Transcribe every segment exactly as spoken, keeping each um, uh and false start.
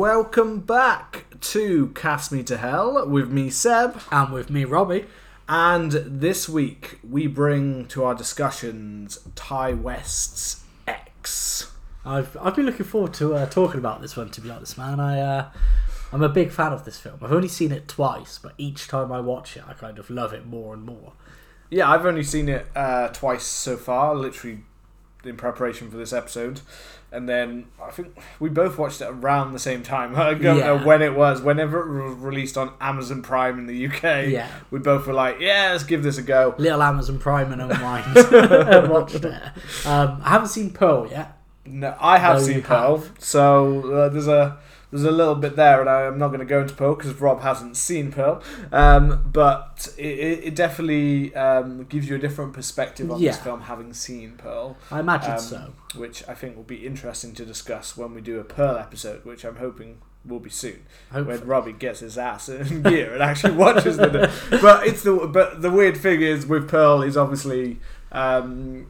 Welcome back to Cast Me to Hell with me, Seb. And with me, Robbie. And this week we bring to our discussions Ti West's X. I've I've been looking forward to uh, talking about this one, to be honest, man. I uh, I'm a big fan of this film. I've only seen it twice, but each time I watch it, I kind of love it more and more. Yeah, I've only seen it uh, twice so far, literally in preparation for this episode. And then I think we both watched it around the same time. I don't yeah. know when it was. Whenever it was released on Amazon Prime in the U K, yeah. we both were like, yeah, let's give this a go. Little Amazon Prime and unwind. Watched it. Um, I haven't seen Pearl yet. No, I have Though seen Pearl. Have. So uh, there's a there's a little bit there, and I'm not going to go into Pearl because Rob hasn't seen Pearl. Um, but it, it definitely um, gives you a different perspective on yeah. this film, having seen Pearl. I imagine um, so. Which I think will be interesting to discuss when we do a Pearl episode, which I'm hoping will be soon. Hopefully. When Robbie gets his ass in gear and actually watches the. But it's the but the weird thing is with Pearl is obviously. Um,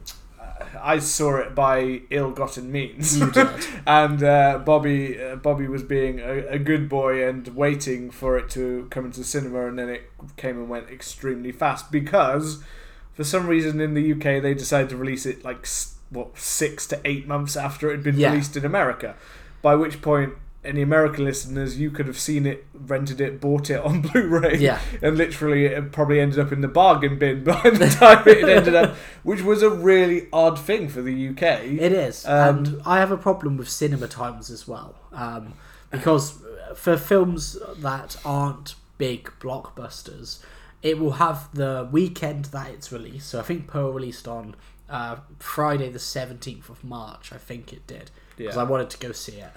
I saw it by ill-gotten means. You did. and uh, Bobby uh, Bobby was being a, a good boy and waiting for it to come into the cinema, and then it came and went extremely fast because for some reason in the U K they decided to release it like what six to eight months after it had been yeah. released in America, by which point any American listeners, you could have seen it, rented it, bought it on Blu-ray, yeah. and literally it probably ended up in the bargain bin by the time it ended up, which was a really odd thing for the U K. It is, um, and I have a problem with cinema times as well, um, because for films that aren't big blockbusters, it will have the weekend that it's released. So I think Pearl released on uh, Friday the seventeenth of March, I think it did, because yeah. I wanted to go see it.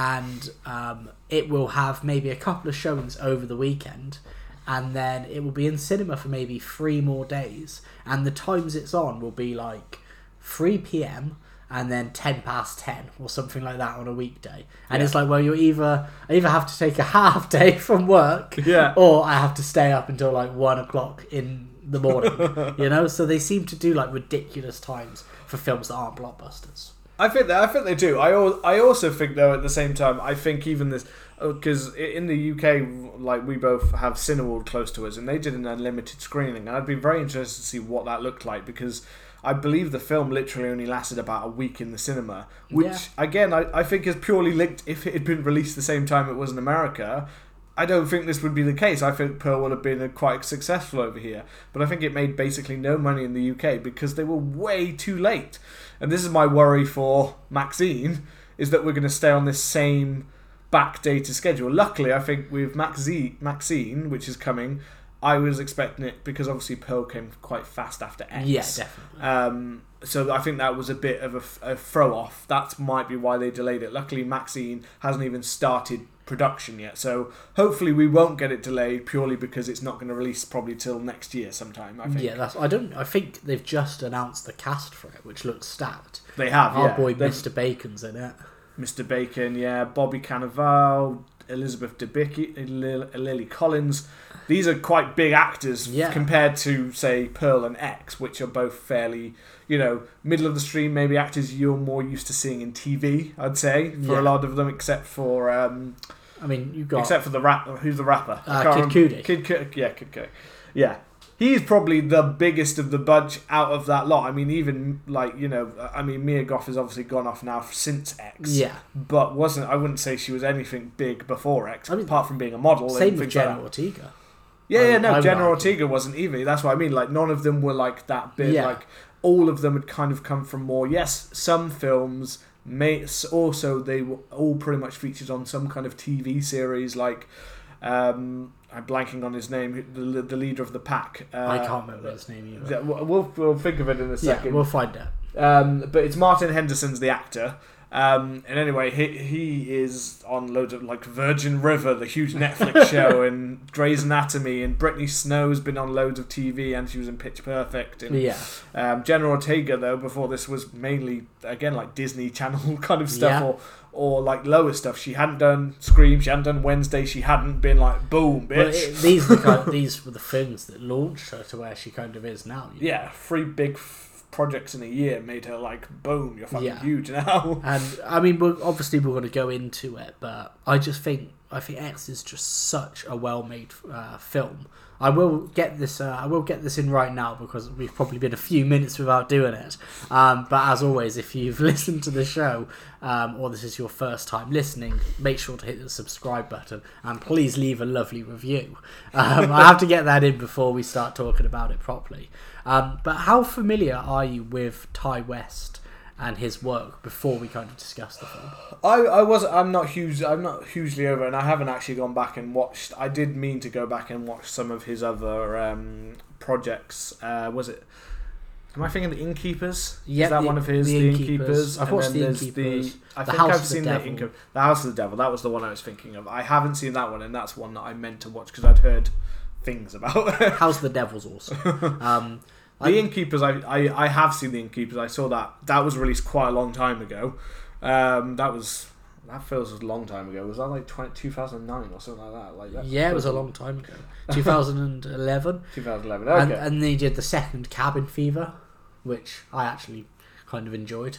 And um, it will have maybe a couple of showings over the weekend, and then it will be in cinema for maybe three more days. And the times it's on will be like three p.m. and then ten past ten or something like that on a weekday. And yeah. it's like, well, you either I either have to take a half day from work, yeah. or I have to stay up until like one o'clock in the morning. You know, so they seem to do like ridiculous times for films that aren't blockbusters. I think that I think they do. I al- I also think though at the same time I think even this because in the U K like we both have Cineworld close to us and they did an unlimited screening and I'd be very interested to see what that looked like because I believe the film literally only lasted about a week in the cinema, which yeah. again I, I think is purely linked. If it had been released the same time it was in America, I don't think this would be the case. I think Pearl would have been quite successful over here, but I think it made basically no money in the U K because they were way too late. And this is my worry for Maxxine, is that we're going to stay on this same backdated schedule. Luckily, I think with Maxi- Maxxine, which is coming, I was expecting it because obviously Pearl came quite fast after X. Yeah, definitely. Um, so I think that was a bit of a, a throw-off. That might be why they delayed it. Luckily, Maxxine hasn't even started production yet, so hopefully we won't get it delayed purely because it's not going to release probably till next year sometime. I think. Yeah, that's. I don't. I think they've just announced the cast for it, which looks stacked. They have. Our yeah. boy They've, Mister Bacon's in it. Mister Bacon, yeah, Bobby Cannavale, Elizabeth Debicki, Lily Collins. These are quite big actors yeah. compared to say Pearl and X, which are both fairly, you know, middle of the stream. Maybe actors you're more used to seeing in T V, I'd say, for yeah. a lot of them, except for. Um, I mean, you got except for the rapper. Who's the rapper? Uh, Kid Cudi. Kid Cudi. Yeah, Kid Cudi. Yeah, he's probably the biggest of the bunch out of that lot. I mean, even like you know, I mean, Mia Goth has obviously gone off now since X. Yeah, but wasn't I wouldn't say she was anything big before X, I mean, apart from being a model. Same with Jenna like Ortega. Yeah, yeah, no, I Jenna like Ortega it. wasn't either. That's what I mean. Like, none of them were like that big. Yeah. Like, all of them had kind of come from more. Yes, some films. Also, they were all pretty much featured on some kind of T V series. Like, um, I'm blanking on his name, the, the leader of the pack. Uh, I can't remember his name either. We'll, we'll think of it in a second. Yeah, we'll find out. Um, but it's Martin Henderson's the actor. Um, and anyway, he he is on loads of like Virgin River, the huge Netflix show, and Grey's Anatomy, and Brittany Snow has been on loads of T V, and she was in Pitch Perfect. And yeah. um, Jenna Ortega though before this was mainly again like Disney Channel kind of stuff, yeah. or or like lower stuff. She hadn't done Scream, she hadn't done Wednesday, she hadn't been like boom, bitch. Well, it, these are the kind of, these were the things that launched her to where she kind of is now. You know? Yeah, three big. F- projects in a year made her like, boom, you're fucking yeah. huge now. And I mean, we're, obviously we're going to go into it, but I just think I think X is just such a well-made uh, film. I will get this. Uh, I will get this in right now because we've probably been a few minutes without doing it. Um, but as always, if you've listened to the show um, or this is your first time listening, make sure to hit the subscribe button and please leave a lovely review. Um, I have to get that in before we start talking about it properly. Um, but how familiar are you with Ti West and his work before we kind of discuss the film? I, I was I'm not huge I'm not hugely over, and I haven't actually gone back and watched. I did mean to go back and watch some of his other um, projects. Uh, was it? Am I thinking The Innkeepers? Yeah, is that the, one of his? The, the Innkeepers. I've watched The Innkeepers. The, I the think House I've of seen the, Devil. The, Innkeep- the House of the Devil. That was the one I was thinking of. I haven't seen that one, and that's one that I meant to watch because I'd heard things about. House of the Devil's also. Um, The Innkeepers, I, I, I have seen The Innkeepers. I saw that. That was released quite a long time ago. Um, that was that feels a long time ago. Was that like twenty, two thousand nine or something like that? Like that yeah, it was a long time ago. twenty eleven twenty eleven okay. And, and they did the second Cabin Fever, which I actually kind of enjoyed.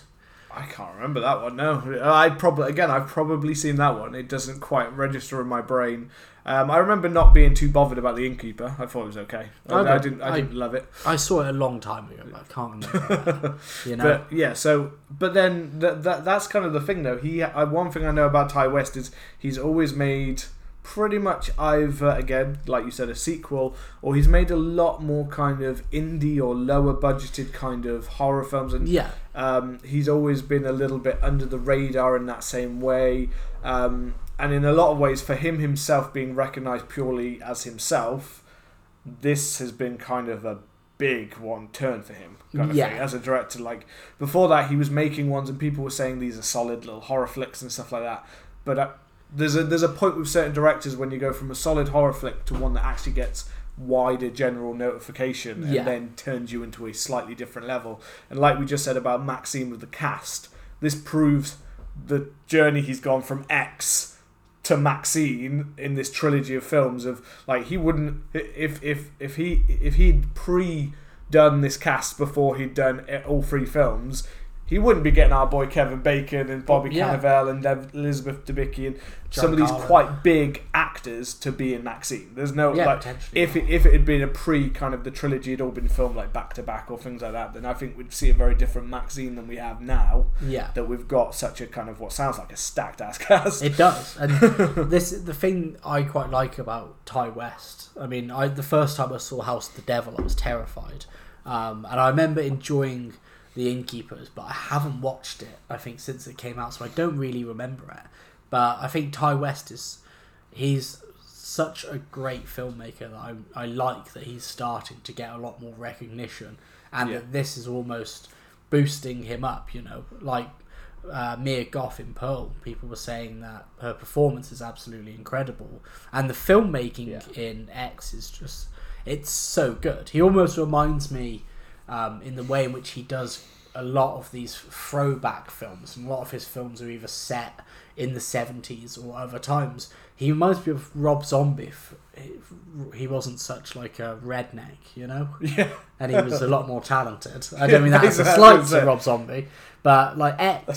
I can't remember that one, no. I probably Again, I've probably seen that one. It doesn't quite register in my brain. Um, I remember not being too bothered about The Innkeeper. I thought it was okay. I, I didn't I didn't I, love it. I saw it a long time ago, but I can't remember that, you know? But, yeah, so... But then, th- that that's kind of the thing, though. He uh, One thing I know about Ti West is he's always made pretty much either, again, like you said, a sequel, or he's made a lot more kind of indie or lower-budgeted kind of horror films. And yeah. um, he's always been a little bit under the radar in that same way. Um... And in a lot of ways, for him himself being recognised purely as himself, this has been kind of a big one turn for him. Kind of yeah. thing, as a director. Like before that, he was making ones and people were saying these are solid little horror flicks and stuff like that. But uh, there's a there's a point with certain directors when you go from a solid horror flick to one that actually gets wider general notification and yeah. then turns you into a slightly different level. And like we just said about Maxxine with the cast, this proves the journey he's gone from X to Maxxine in this trilogy of films of like he wouldn't if if if he if he'd pre-done this cast before he'd done all three films, he wouldn't be getting our boy Kevin Bacon and Bobby yeah. Cannavale and Lev- Elizabeth Debicki and John some of these Carver. Quite big actors to be in Maxxine. There's no yeah, like if it, if it had been a pre kind of the trilogy had all been filmed like back to back or things like that, then I think we'd see a very different Maxxine than we have now. Yeah, that we've got such a kind of what sounds like a stacked ass cast. It does, and this the thing I quite like about Ti West. I mean, I the first time I saw House of the Devil, I was terrified, um, and I remember enjoying The Innkeepers, but I haven't watched it I think since it came out, so I don't really remember it. But I think Ti West is he's such a great filmmaker that I I like that he's starting to get a lot more recognition and yeah. that this is almost boosting him up, you know, like uh, Mia Goth in Pearl. People were saying that her performance is absolutely incredible and the filmmaking yeah. in X is just it's so good. He almost reminds me Um, in the way in which he does a lot of these throwback films, and a lot of his films are either set in the seventies or other times. He reminds me of Rob Zombie if he wasn't such like a redneck, you know? Yeah. And he was a lot more talented. I don't mean that as a slight to Rob Zombie, but like X.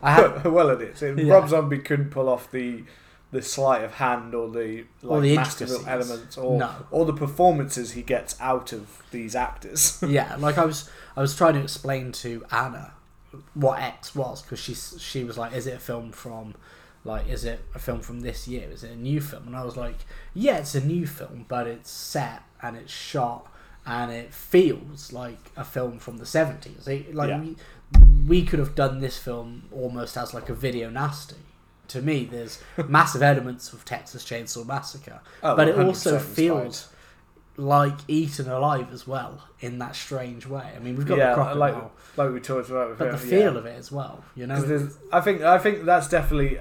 I have... well, it is. Yeah. Rob Zombie couldn't pull off the... the sleight of hand or the like masterful elements or no. or the performances he gets out of these actors. yeah, like I was I was trying to explain to Anna what X was because she she was like, is it a film from like is it a film from this year? Is it a new film? And I was like, yeah, it's a new film, but it's set and it's shot and it feels like a film from the seventies. Like yeah. we, we could have done this film almost as like a video nasty. To me, there's massive elements of Texas Chainsaw Massacre, oh, but it also feels fine. Like Eaten Alive as well in that strange way. I mean, we've got yeah, the crocodile, like, like we talked about, but the feel yeah. of it as well. You know, I think I think that's definitely.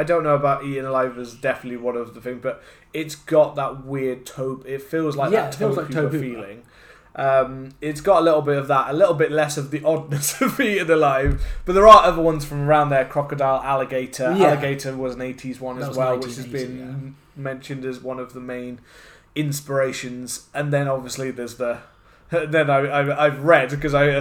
I don't know about Eaten Alive is definitely one of the things, but it's got that weird taupe. It feels like yeah, that it feels like taupe feeling. Um, it's got a little bit of that, a little bit less of the oddness of Eaten Alive, but there are other ones from around there. Crocodile, Alligator. Yeah. Alligator was an eighties one that as well, which has been yeah. mentioned as one of the main inspirations. And then obviously there's the Then I, I, I've read, because I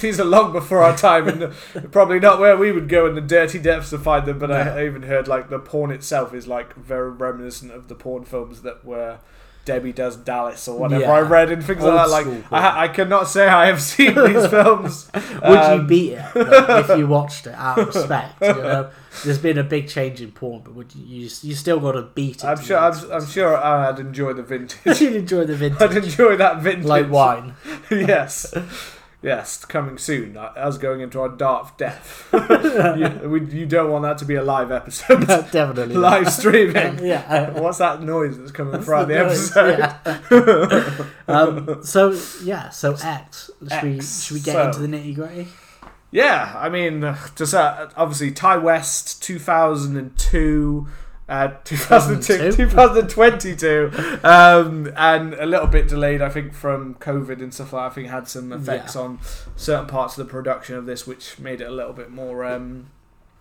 these are long before our time and probably not where we would go in the dirty depths to find them, but no. I, I even heard like the porn itself is like very reminiscent of the porn films that were Debbie Does Dallas or whatever. Yeah. I read and things Old like that. Like I, I cannot say I have seen these films. Would um, you beat it though, if you watched it out of respect? You know? There's been a big change in porn, but would you, you, you still got to beat it. I'm sure. I'm, I'm sure I'd enjoy the vintage. You'd enjoy the vintage. I'd enjoy that vintage like wine. Yes. Yes, coming soon. Us going into our dark death. you, we, you don't want that to be a live episode. No, definitely live not. Streaming. Yeah. What's that noise that's coming that's throughout the, the episode? Yeah. um, so yeah, so X. Should, X. We, should we get so, into the nitty gritty? Yeah, I mean, just uh, obviously Ti West, two thousand and two. Uh, twenty twenty-two um, and a little bit delayed I think from COVID and stuff like that. I think it had some effects yeah. on certain parts of the production of this, which made it a little bit more um,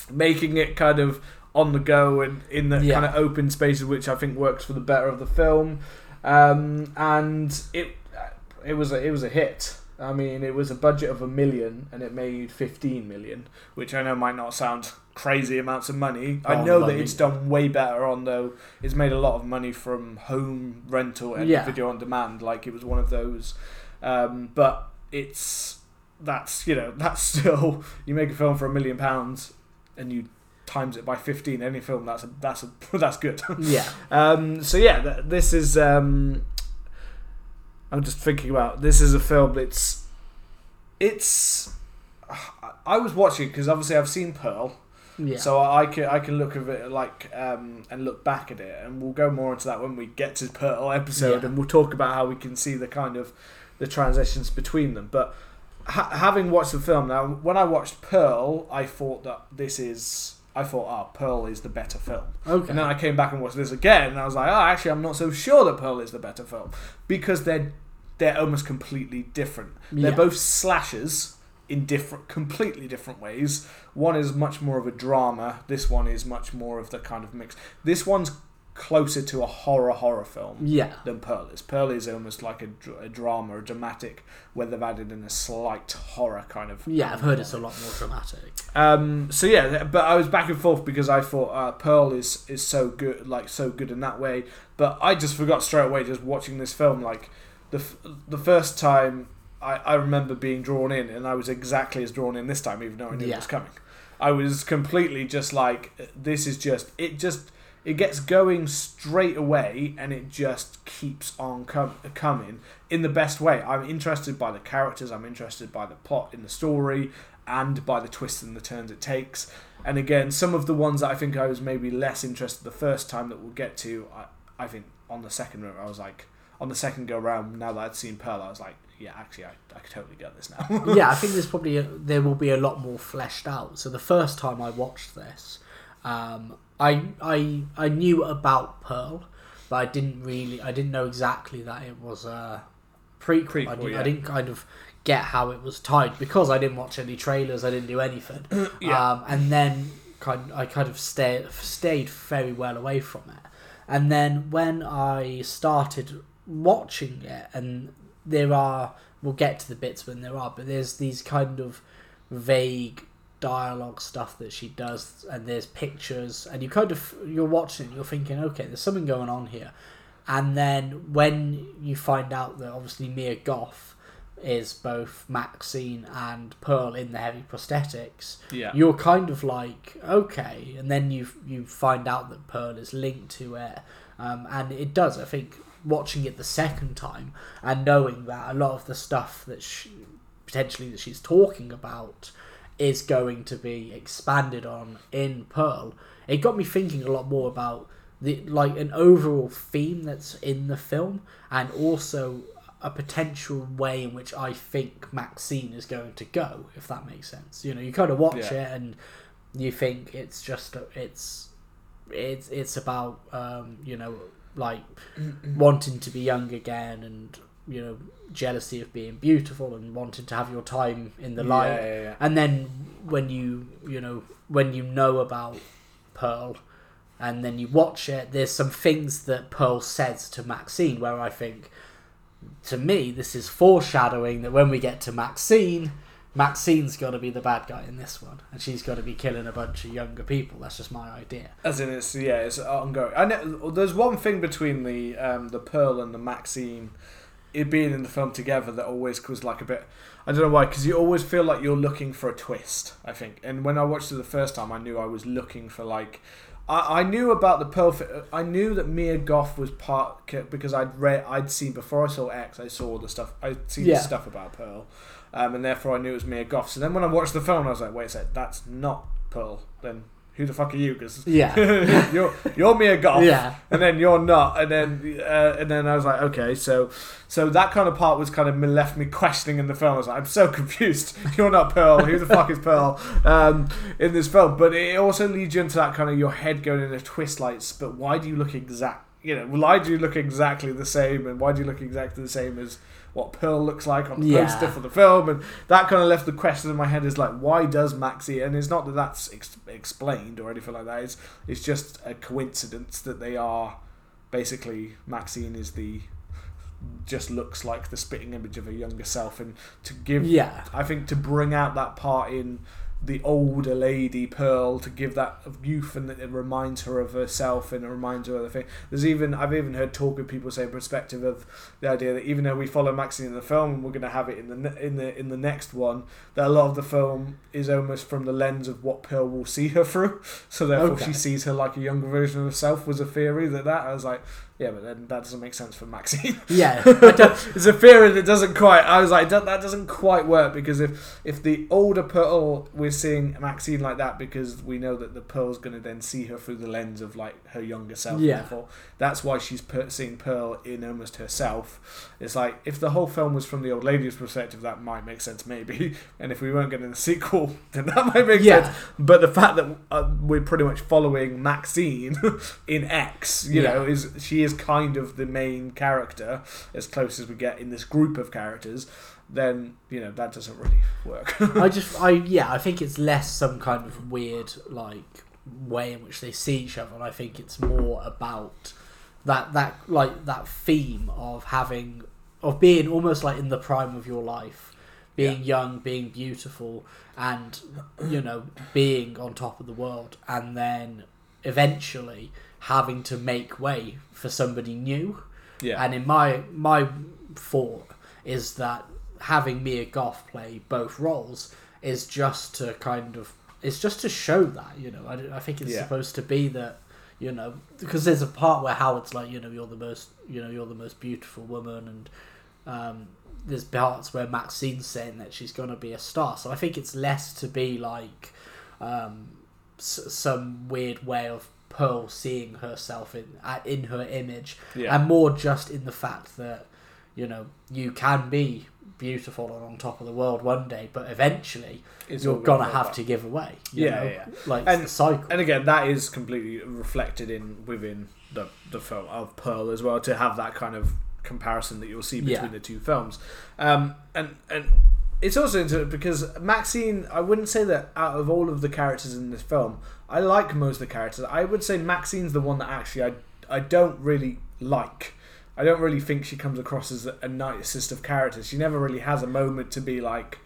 making it kind of on the go and in the yeah. kind of open spaces, which I think works for the better of the film. Um, and it it was a, it was a hit. I mean, it was a budget of a million and it made fifteen million, which I know might not sound crazy amounts of money. I know money. that it's done way better on, though. It's made a lot of money from home rental and yeah. video on demand. Like, it was one of those. Um, but it's... That's, you know, that's still... You make a film for a million pounds and you times it by fifteen. Any film, that's a, that's a, that's good. Yeah. um, so, yeah, th- this is... Um, I'm just thinking about... This is a film that's... It's... I was watching because obviously I've seen Pearl. Yeah. So I can I can look at it like um, and look back at it, and we'll go more into that when we get to Pearl episode, yeah. and we'll talk about how we can see the kind of the transitions between them. But ha- having watched the film now, when I watched Pearl, I thought that this is I thought ah oh, Pearl is the better film. Okay. And then I came back and watched this again, and I was like, oh, actually, I'm not so sure that Pearl is the better film because they're they're almost completely different. Yeah. They're both slashers. In different, completely different ways. One is much more of a drama. This one is much more of the kind of mix. This one's closer to a horror horror film yeah. than Pearl is. Pearl is almost like a, a drama, a dramatic, where they've added in a slight horror kind of. Yeah, I've heard it's a lot more dramatic. Um. So yeah, but I was back and forth because I thought uh, Pearl is is so good, like so good in that way. But I just forgot straight away just watching this film. Like the the first time. I, I remember being drawn in, and I was exactly as drawn in this time, even though I knew yeah. it was coming. I was completely just like, this is just, it just, it gets going straight away, and it just keeps on com- coming in the best way. I'm interested by the characters, I'm interested by the plot in the story, and by the twists and the turns it takes. And again, some of the ones that I think I was maybe less interested the first time that we'll get to, I, I think on the second round, I was like, on the second go round, now that I'd seen Pearl, I was like, yeah, actually, I, I could totally get this now. yeah, I think there's probably a, there will be a lot more fleshed out. So the first time I watched this, um, I I I knew about Pearl, but I didn't really I didn't know exactly that it was a prequel. prequel I, didn't, yeah. I didn't kind of get how it was tied because I didn't watch any trailers. I didn't do anything. yeah. um, and then kind I kind of stayed stayed very well away from it. And then when I started watching it and there are, we'll get to the bits when there are, but there's these kind of vague dialogue stuff that she does, and there's pictures, and you kind of, you're watching, you're thinking, okay, there's something going on here. And then when you find out that obviously Mia Goth is both Maxxine and Pearl in the heavy prosthetics, yeah. you're kind of like, okay. And then you you find out that Pearl is linked to it, um, and it does, I think, watching it the second time and knowing that a lot of the stuff that she, potentially that she's talking about is going to be expanded on in Pearl, it got me thinking a lot more about the like an overall theme that's in the film and also a potential way in which I think Maxxine is going to go, if that makes sense. You know, you kind of watch yeah. it and you think it's just it's it's it's about um, you know. like wanting to be young again and, you know, jealousy of being beautiful and wanting to have your time in the yeah, light. Yeah, yeah. And then when you, you know, when you know about Pearl and then you watch it, there's some things that Pearl says to Maxxine where I think, to me, this is foreshadowing that when we get to Maxxine, Maxine's got to be the bad guy in this one, and she's got to be killing a bunch of younger people. That's just my idea. As in, it's yeah, it's ongoing. I know there's one thing between the um, the Pearl and the Maxxine, it being in the film together, that always was like a bit. I don't know why, because you always feel like you're looking for a twist, I think. And when I watched it the first time, I knew I was looking for, like... I, I knew about the Pearl... I knew that Mia Goth was part... Because I'd read, I'd seen... Before I saw X, I saw the stuff... I'd seen yeah. the stuff about Pearl. Um, and therefore, I knew it was Mia Goth. So then when I watched the film, I was like, wait a sec, that's not Pearl. Then... Who the fuck are you? Because yeah, you're you're Mia Goth, yeah, and then you're not, and then uh, and then I was like, okay, so so that kind of part was kind of left me questioning in the film. I was like, I'm so confused. You're not Pearl. Who the fuck is Pearl um, in this film? But it also leads you into that kind of your head going in a twist, like, but why do you look exact? You know, why do you look exactly the same, and why do you look exactly the same as what Pearl looks like on the yeah. poster for the film? And that kind of left the question in my head, is like, why does Maxxine, and it's not that that's ex- explained or anything like that, it's, it's just a coincidence that they are basically, Maxxine is the just looks like the spitting image of her younger self, and to give yeah. I think to bring out that part in the older lady Pearl, to give that youth, and that it reminds her of herself, and it reminds her of the thing. There's even I've even heard talk of people say perspective of the idea that even though we follow Maxxine in the film, and we're going to have it in the in the in the next one, that a lot of the film is almost from the lens of what Pearl will see her through. So therefore, okay. she sees her like a younger version of herself. Was a theory that that I was like. Yeah, but then that doesn't make sense for Maxxine. Yeah. It's a theory that doesn't quite... I was like, that doesn't quite work, because if if the older Pearl, we're seeing Maxxine like that because we know that the Pearl's going to then see her through the lens of like her younger self. Yeah. Therefore, that's why she's seeing Pearl in almost herself. It's like, if the whole film was from the old lady's perspective, that might make sense, maybe. And if we weren't getting the sequel, then that might make yeah. sense. But the fact that uh, we're pretty much following Maxxine in X, you yeah. know, is she is kind of the main character, as close as we get in this group of characters, then you know that doesn't really work. I just I yeah I think it's less some kind of weird like way in which they see each other, and I think it's more about that that like that theme of having of being almost like in the prime of your life, being yeah. young, being beautiful, and you know being on top of the world, and then eventually having to make way for somebody new. Yeah. And in my my thought is that having Mia Goth play both roles is just to kind of it's just to show that, you know, I, I think it's yeah. supposed to be that, you know, because there's a part where Howard's like, you know, you're the most you know you're the most beautiful woman, and um, there's parts where Maxine's saying that she's going to be a star. So I think it's less to be like um, s- some weird way of Pearl seeing herself in in her image, yeah. and more just in the fact that, you know, you can be beautiful and on top of the world one day, but eventually it's you're gonna have about. to give away. You yeah, know? yeah, like and, the cycle. And again, that is completely reflected in within the the film of Pearl as well, to have that kind of comparison that you'll see between yeah. the two films, um, and and. It's also into it because Maxxine, I wouldn't say that out of all of the characters in this film, I like most of the characters. I would say Maxine's the one that actually I I don't really like. I don't really think she comes across as a nicest of characters. She never really has a moment to be like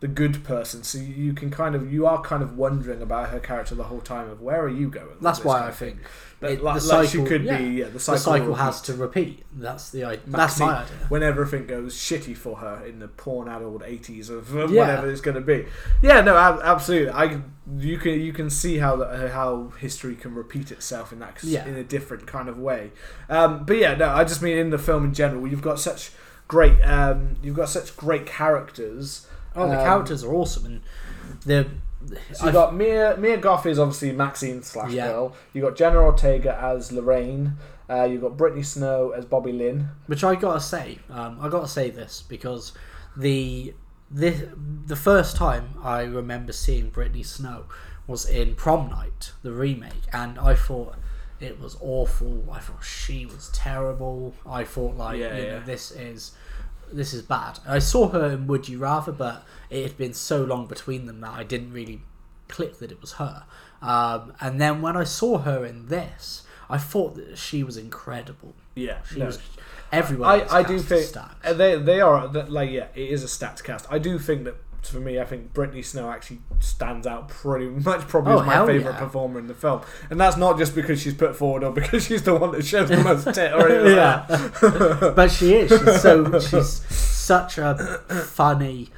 the good person. So you can kind of you are kind of wondering about her character the whole time of where are you going? That's why I think that it, like, the cycle, like she could yeah. be yeah, the cycle, the cycle has to repeat. That's the idea. That's my idea. When everything goes shitty for her in the porn-addled eighties of yeah. whatever it's going to be. Yeah, no, absolutely. I you can you can see how how history can repeat itself in that yeah. in a different kind of way. Um, but yeah, no, I just mean in the film in general, you've got such great um, you've got such great characters. Oh, the um, characters are awesome, and the so you got Mia Mia Goth is obviously Maxxine slash yeah. Pearl. You got Jenna Ortega as Lorraine. Uh, you got Brittany Snow as Bobby Lynn. Which I gotta say, um, I gotta say this because the this, the first time I remember seeing Brittany Snow was in Prom Night, the remake, and I thought it was awful. I thought she was terrible. I thought like yeah, you yeah. know this is. This is bad. I saw her in Would You Rather, but it had been so long between them that I didn't really click that it was her. Um, and then when I saw her in this, I thought that she was incredible. Yeah, she no. was. Everyone. I, I do think they they are like yeah, it is a stacked cast. I do think that for me, I think Brittany Snow actually stands out pretty much. Probably oh, is my favorite yeah. performer in the film, and that's not just because she's put forward or because she's the one that shows the most tit or anything. Yeah, like but she is. She's so she's such a funny,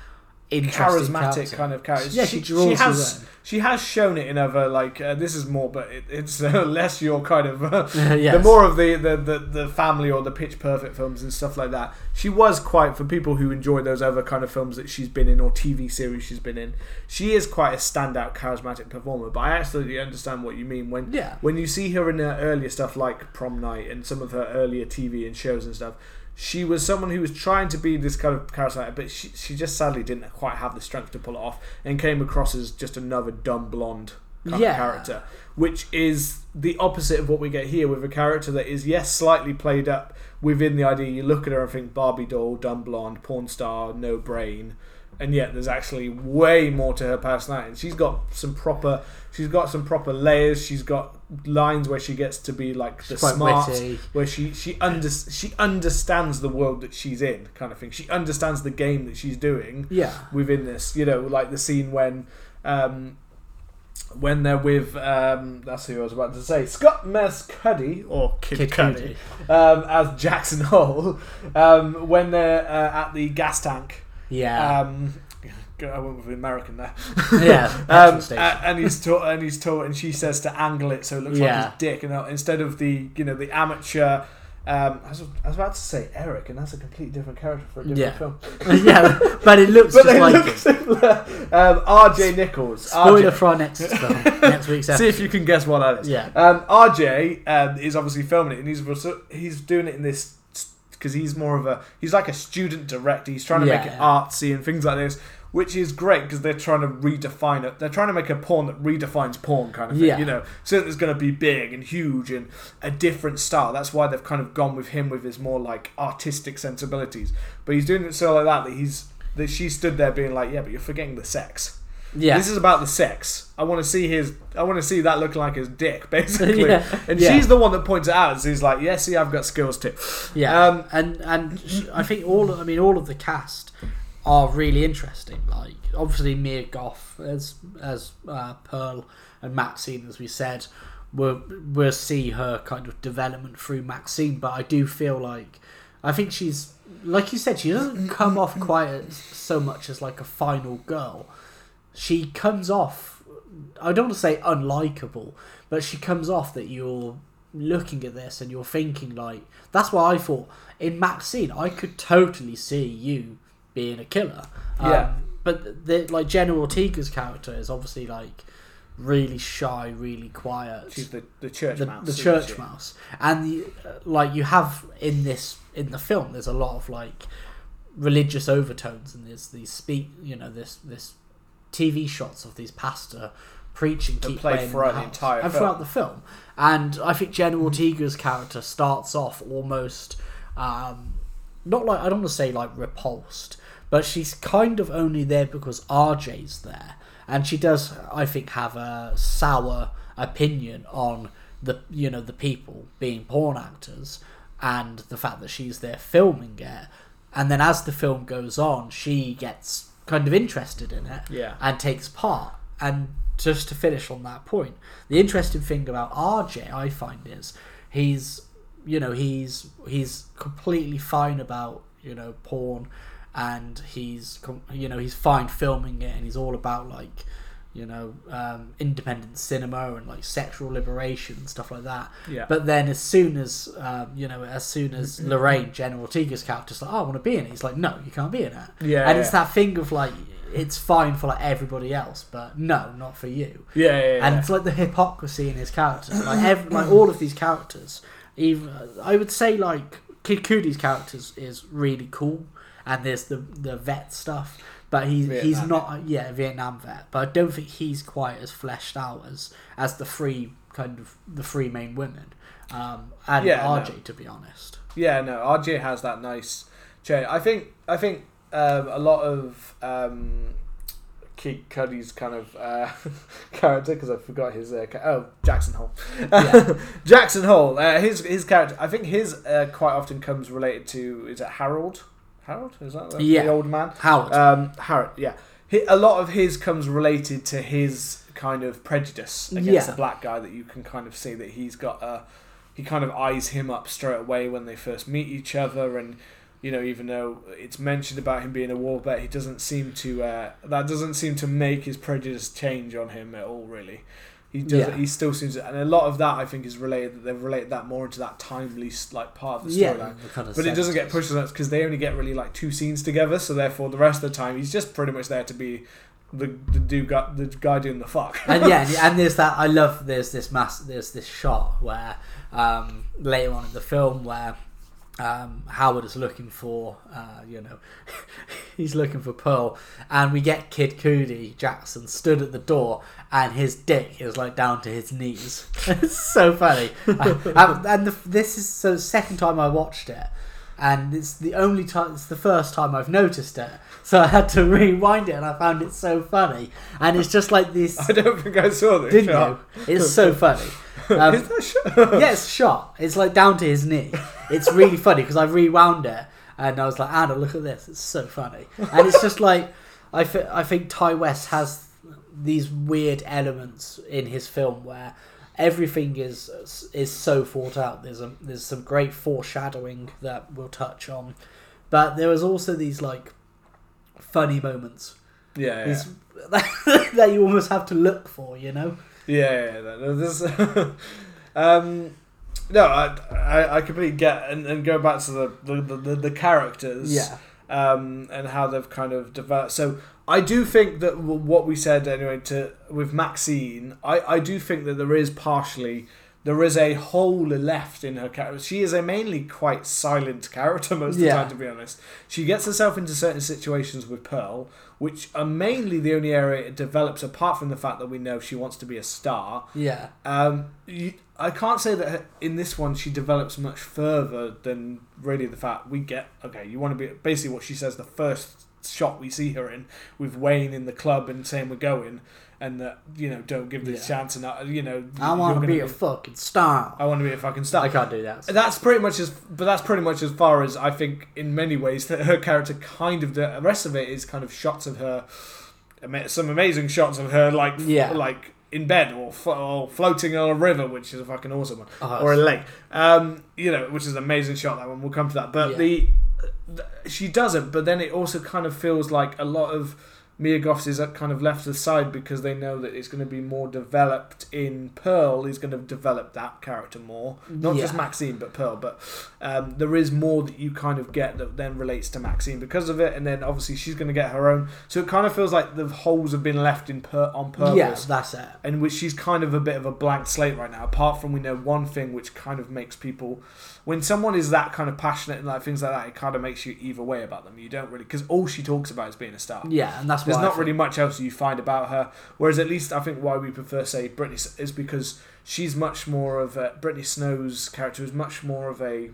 interesting, charismatic character. kind of character. Yeah, she, she draws. She has, she has shown it in other like uh, this is more, but it, it's uh, less your kind of uh, yes. the more of the, the, the, the family or the Pitch Perfect films and stuff like that. She was quite, for people who enjoy those other kind of films that she's been in or T V series she's been in, she is quite a standout charismatic performer. But I absolutely understand what you mean when yeah. when you see her in her earlier stuff like Prom Night and some of her earlier T V and shows and stuff. She was someone who was trying to be this kind of charismatic, but she she just sadly didn't quite have the strength to pull it off and came across as just another dumb blonde kind yeah. of character, which is the opposite of what we get here with a character that is, yes, slightly played up within the idea. You look at her and think Barbie doll, dumb blonde, porn star, no brain, and yet there's actually way more to her personality. She's got some proper, she's got some proper layers. She's got lines where she gets to be like the smart, witty. where she she under, she understands the world that she's in, kind of thing. She understands the game that she's doing. Yeah. Within this, you know, like the scene when, um, when they're with um, that's who I was about to say, Scott Mess Cuddy or Kid, Kid Cudi, Cudi. Um, as Jackson Hole, um, when they're uh, at the gas tank. Yeah. Um, I went with the American there. Yeah. um, and he's taught, and he's taught, and she says to angle it so it looks yeah. like his dick, and instead of the you know the amateur. Um, I, was, I was about to say Eric, and that's a completely different character for a different yeah. film. yeah, but it looks but just like look it. Similar. Um, R J Nichols. Spoiler R J for our next film. Next week's episode. See if you can guess what that is. Yeah. Um, R J um, is obviously filming it, and he's he's doing it in this. Because he's more of a... He's like a student director. He's trying to yeah, make it yeah. artsy and things like this, which is great because they're trying to redefine it. They're trying to make a porn that redefines porn kind of thing, yeah. you know. So it's going to be big and huge and a different style. That's why they've kind of gone with him with his more, like, artistic sensibilities. But he's doing it so like that that he's... That she stood there being like, yeah, but you're forgetting the sex. Yeah. This is about the sex. I want to see his... I want to see that look like his dick, basically. yeah. And yeah. she's the one that points it out. And she's like, yeah, see, I've got skills too. Yeah. Um, and and I think all... I mean, all of the cast are really interesting. Like, obviously, Mia Goth as as uh, Pearl and Maxxine, as we said, we'll, we'll see her kind of development through Maxxine. But I do feel like... I think she's... Like you said, she doesn't come off quite as, so much as like a final girl. She comes off, I don't want to say unlikable, but she comes off that you're looking at this and you're thinking like, that's what I thought. In Maxxine, I could totally see you being a killer. Yeah. Um, but the, like Jenna Ortega's character is obviously like really shy, really quiet. She's the, the church the, mouse. The church she? mouse. And the, like you have in this, in the film, there's a lot of like religious overtones and there's these speak, you know, this, this, T V shots of these pastor preaching keep playing throughout the entire and throughout the film, and I think Jenna Ortega's character starts off almost um, not like I don't want to say like repulsed, but she's kind of only there because R J's there, and she does I think have a sour opinion on the you know the people being porn actors and the fact that she's there filming it, and then as the film goes on, she gets kind of interested in it yeah. and takes part. And just to finish on that point, the interesting thing about R J I find is he's you know he's he's completely fine about you know porn, and he's you know he's fine filming it, and he's all about like you know um, independent cinema and like sexual liberation and stuff like that. Yeah. But then as soon as um, you know as soon as Lorraine, Jenna Ortega's character's like, oh, I want to be in it. He's like, no, you can't be in it. Yeah. And yeah. it's that thing of like, it's fine for like everybody else, but no, not for you. Yeah. yeah, yeah. And it's like the hypocrisy in his character. Like every, like all of these characters. Even I would say like Kid Cudi's characters is really cool, and there's the the vet stuff. But he's Vietnam. he's not yeah Vietnam vet, but I don't think he's quite as fleshed out as as the three kind of the three main women, um, and yeah, R J no. to be honest. Yeah, no, R J has that nice chain. I think I think um, a lot of um, Kid Cudi's kind of uh, character, because I forgot his uh, ca- oh Jackson Hole. Yeah. Jackson Hole. Uh, his his character. I think his uh, quite often comes related to, is it Harold? Harold is that the, yeah. the old man? Harold. Um, Harold. Yeah. He, a lot of his comes related to his kind of prejudice against yeah. the black guy that you can kind of see that he's got a. He kind of eyes him up straight away when they first meet each other, and you know, even though it's mentioned about him being a war vet, he doesn't seem to uh, that doesn't seem to make his prejudice change on him at all. Really, he does. Yeah. He still seems, to, and a lot of that I think is related. They've related that more into that timely like part of the storyline, yeah, kind of but it doesn't get pushed as much because they only get really like two scenes together. So therefore, the rest of the time he's just pretty much there to be the the dude guy, the guy doing the fuck. And yeah, and there's that. I love there's this mass there's this shot where. Um, later on in the film where um, Howard is looking for uh, you know he's looking for Pearl, and we get Kid Cudi Jackson stood at the door and his dick is like down to his knees. It's so funny. I, I, and the, this is so the second time I watched it, and it's the only time it's the first time I've noticed it, so I had to rewind it, and I found it so funny. And it's just like this. I don't think I saw this didn't shot. You it's so funny. Um, is that shot? Yeah, it's shot. It's like down to his knee. It's really funny because I rewound it and I was like, Anna, look at this. It's so funny. And it's just like, I, th- I think Ti West has these weird elements in his film where everything is is so thought out. There's a, there's some great foreshadowing that we'll touch on, but there is also these like funny moments. Yeah, these, yeah. that you almost have to look for, you know. Yeah, yeah, yeah. This, um, no, I, I, I completely get, and, and go back to the the, the, the characters, yeah, um, and how they've kind of developed. So I do think that what we said anyway to with Maxxine, I, I do think that there is partially there is a hole left in her character. She is a mainly quite silent character most of yeah. the time, to be honest. She gets herself into certain situations with Pearl, which are mainly the only area it develops, apart from the fact that we know she wants to be a star. Yeah. Um, you, I can't say that in this one she develops much further than really the fact we get, okay, you want to be, basically what she says the first shot we see her in, with Wayne in the club and saying we're going, and that, you know, don't give this yeah. chance, and, I, you know. I want to be, be a fucking star. I want to be a fucking star. I can't do that. So. That's pretty much as, but that's pretty much as far as I think in many ways that her character kind of, the rest of it is kind of shots of her, some amazing shots of her, like, yeah. like in bed or, or floating on a river, which is a fucking awesome one, oh, or a lake, um, you know, which is an amazing shot, that one, we'll come to that. But yeah. the, the, she doesn't, but then it also kind of feels like a lot of, Mia Goth is kind of left aside because they know that it's going to be more developed in Pearl. He's going to develop that character more. Not yeah. just Maxxine, but Pearl. But um, there is more that you kind of get that then relates to Maxxine because of it. And then obviously she's going to get her own. So it kind of feels like the holes have been left in per- on purpose. Yes, yeah, that's it. And which she's kind of a bit of a blank slate right now. Apart from we know one thing which kind of makes people... When someone is that kind of passionate and like things like that, it kind of makes you either way about them. You don't really... Because all she talks about is being a star. Yeah, and that's There's not really much else you find about her. Whereas at least I think why we prefer, say, Brittany is because she's much more of a... Brittany Snow's character is much more of a...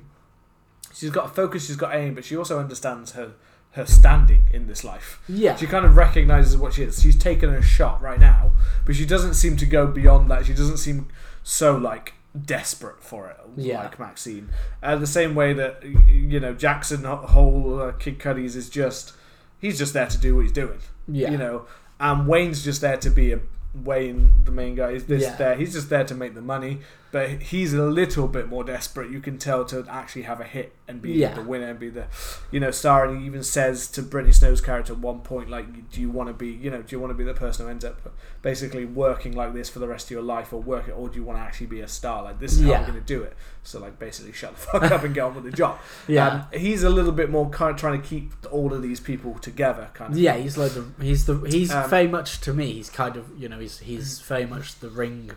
She's got a focus, she's got aim, but she also understands her, her standing in this life. Yeah. She kind of recognises what she is. She's taken a shot right now, but she doesn't seem to go beyond that. She doesn't seem so, like... desperate for it, yeah. like Maxxine. Uh, the same way that, you know, Jackson Hole, uh, Kid Cudi's is just, he's just there to do what he's doing. Yeah. You know, and Wayne's just there to be a, Wayne, the main guy, is this yeah. there, he's just there to make the money, but he's a little bit more desperate, you can tell, to actually have a hit and be yeah. the winner and be the, you know, star. And he even says to Brittany Snow's character at one point, like, do you want to be, you know, do you want to be the person who ends up basically working like this for the rest of your life, or work it, or do you want to actually be a star? Like, this is yeah. how I'm going to do it. So, like, basically shut the fuck up and get on with the job. Yeah. Um, he's a little bit more kind of trying to keep all of these people together, kind of. Yeah, he's like the, he's the, he's um, very much, to me, he's kind of, you know, he's, he's very much the ring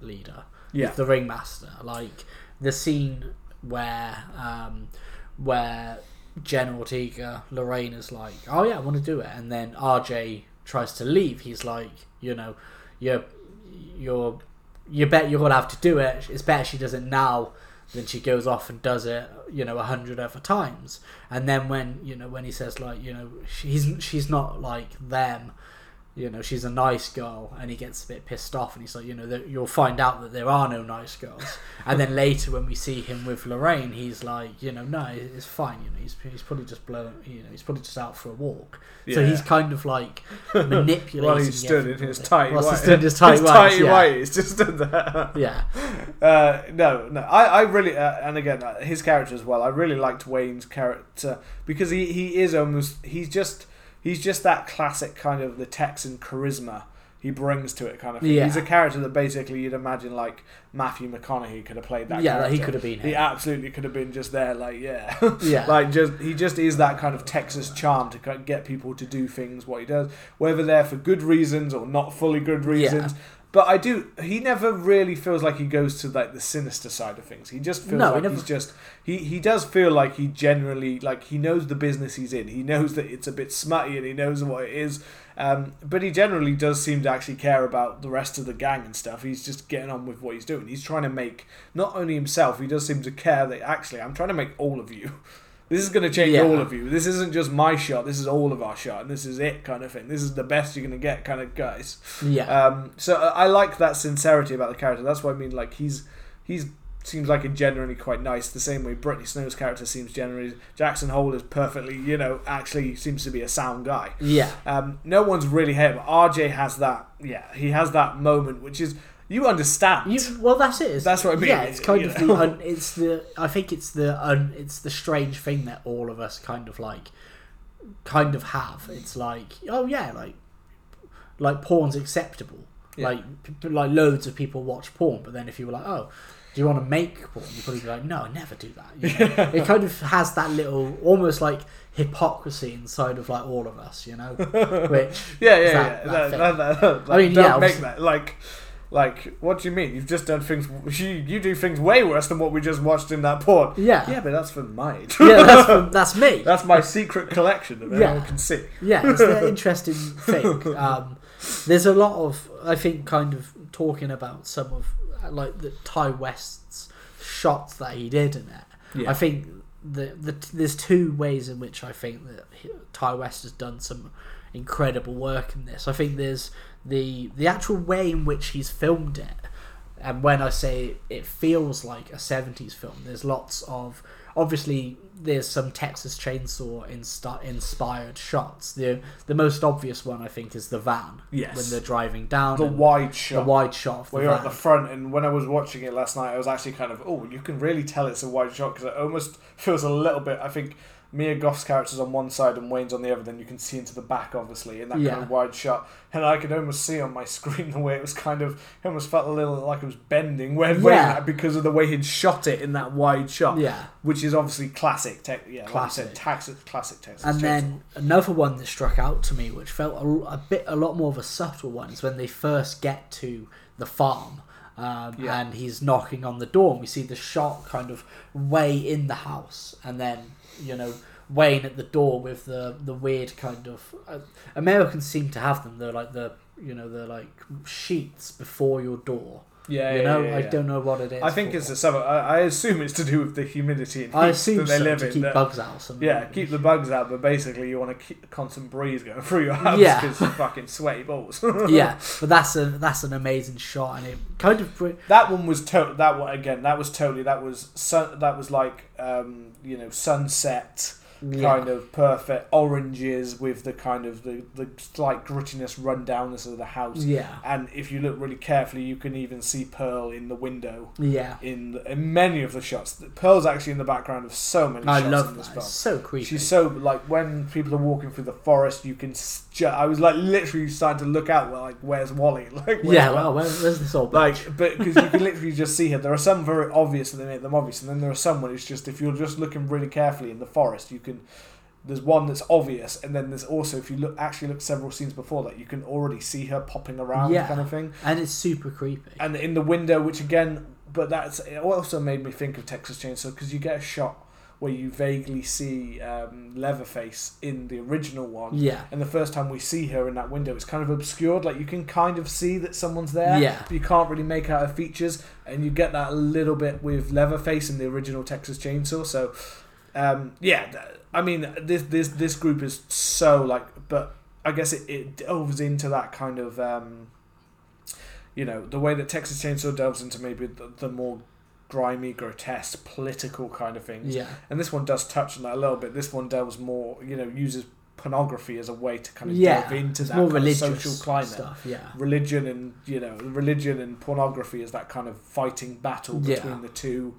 leader. Yeah. He's the ringmaster. Like the scene where um, where Jenna Ortega, Lorraine is like, oh yeah, I want to do it, and then R J tries to leave. He's like, you know, you're you're you bet you're gonna have to do it. It's better she does it now than she goes off and does it, you know, a hundred other times. And then when, you know, when he says like, you know, she's she's not like them. you know, she's a nice girl, and he gets a bit pissed off, and he's like, you know, that you'll find out that there are no nice girls. And then later when we see him with Lorraine, he's like, you know, no, it's fine, you know, he's he's probably just blowing, you know, he's probably just out for a walk. Yeah. So he's kind of like manipulating. While he's stood in his tight white. While he's stood in his tight white. His tight white, he's just stood there. Yeah. Uh, no, no, I, I really, uh, and again, uh, his character as well, I really liked Wayne's character, because he, he is almost, he's just... He's just that classic kind of the Texan charisma he brings to it kind of thing. Yeah. He's a character that basically you'd imagine like Matthew McConaughey could have played that yeah, character. Yeah, he could have been. He him. absolutely could have been just there like, yeah. yeah. Like just he just is that kind of Texas charm to kind of get people to do things, what he does, whether they're for good reasons or not fully good reasons. Yeah. But I do. He never really feels like he goes to like the sinister side of things. He just feels no, like he never... he's just. He, he does feel like he generally like he knows the business he's in. He knows that it's a bit smutty and he knows what it is. Um, but he generally does seem to actually care about the rest of the gang and stuff. He's just getting on with what he's doing. He's trying to make not only himself. He does seem to care that actually I'm trying to make all of you. This is going to change yeah. all of you. This isn't just my shot. This is all of our shot, and this is it kind of thing. This is the best you're going to get kind of guys. Yeah. Um, so I like that sincerity about the character. That's what I mean. Like he's he's seems like a generally quite nice. The same way Brittany Snow's character seems generally. Jackson Hole is perfectly, you know, actually seems to be a sound guy. Yeah. Um, no one's really him. R J has that. Yeah, he has that moment, which is. You understand. You, well, that's it. It's, that's what I mean. Yeah, it's kind you of know? the. Un, it's the. I think it's the. Un, it's the strange thing that all of us kind of like, kind of have. It's like, oh yeah, like, like porn's acceptable. Yeah. Like, like loads of people watch porn, but then if you were like, oh, do you want to make porn? You'd probably be like, no, I never do that. You know? It kind of has that little, almost like hypocrisy inside of like all of us, you know. Which yeah, yeah, that, yeah. That that, that, that, I mean, don't yeah, make that like. Like, what do you mean? You've just done things... You, you do things way worse than what we just watched in that porn. Yeah. Yeah, but that's for mine. yeah, that's, for, that's me. That's my secret collection that yeah. everyone can see. Yeah, it's an interesting thing. Um, there's a lot of, I think, kind of talking about some of, like, the Ti West's shots that he did in it. Yeah. I think the, the there's two ways in which I think that Ti West has done some incredible work in this. I think there's... The the actual way in which he's filmed it, and when I say it feels like a seventies film, there's lots of obviously there's some Texas Chainsaw insta- inspired shots. The the most obvious one I think is the van. Yes. When they're driving down. The wide shot. The wide shot. Of the where you're van. At the front, and when I was watching it last night, I was actually kind of oh, you can really tell it's a wide shot because it almost feels a little bit. I think. Mia Goth's character's on one side and Wayne's on the other, then you can see into the back, obviously, in that yeah. kind of wide shot. And I could almost see on my screen the way it was kind of... It almost felt a little like it was bending where yeah. Wayne had because of the way he'd shot it in that wide shot. Yeah. Which is obviously classic. Te- yeah, classic. Like said, tax- classic Texas. And Chainsaw. Then another one that struck out to me, which felt a, a bit, a lot more of a subtle one, is when they first get to the farm. Um, yeah. And he's knocking on the door. And we see the shot kind of way in the house. And then... You know, Wayne at the door with the the weird kind of uh, Americans seem to have them. They're like the you know they're like sheets before your door. Yeah, you yeah, know, yeah, yeah, I yeah. don't know what it is. I think for. it's a summer. I, I assume it's to do with the humidity and heat I assume that they so, live to in. Keep that, bugs out. Yeah, maybe. Keep the bugs out. But basically, you want to keep a constant breeze going through your house because yeah. you're fucking sweaty balls. yeah, but that's a that's an amazing shot, and it kind of that one was to- that one again. That was totally that was sun- that was like um, you know sunset. Yeah. Kind of perfect oranges with the kind of the, the slight grittiness rundownness of the house. Yeah, and if you look really carefully, you can even see Pearl in the window. Yeah, in, the, in many of the shots, Pearl's actually in the background of so many. I shots love in this that. It's so creepy. She's so like when people are walking through the forest, you can. Ju- I was like literally starting to look out like, where's Wally? Like, where's yeah, well, where's this old bitch? Like, but because you can literally just see her. There are some very obvious, and they make them obvious, and then there are some where it's just if you're just looking really carefully in the forest, you can. There's one that's obvious, and then there's also if you look actually look several scenes before that, you can already see her popping around, yeah. kind of thing. And it's super creepy. And in the window, which again, but that's it also made me think of Texas Chainsaw because you get a shot where you vaguely see um, Leatherface in the original one, yeah. And the first time we see her in that window, it's kind of obscured. Like you can kind of see that someone's there, yeah. But you can't really make out her features, and you get that a little bit with Leatherface in the original Texas Chainsaw. So. Um, yeah, I mean, this this this group is so like, but I guess it, it delves into that kind of, um, you know, the way that Texas Chainsaw delves into maybe the, the more grimy, grotesque, political kind of things. Yeah. And this one does touch on that a little bit. This one delves more, you know, uses pornography as a way to kind of yeah. delve into it's that more kind of social climate stuff, yeah. religion and, you know, religion and pornography is that kind of fighting battle between yeah. the two.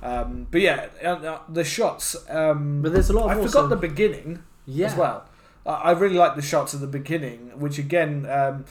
Um, but yeah, uh, the shots. Um, but there's a lot. Of I also... forgot the beginning yeah. as well. I, I really like the shots at the beginning, which again, um,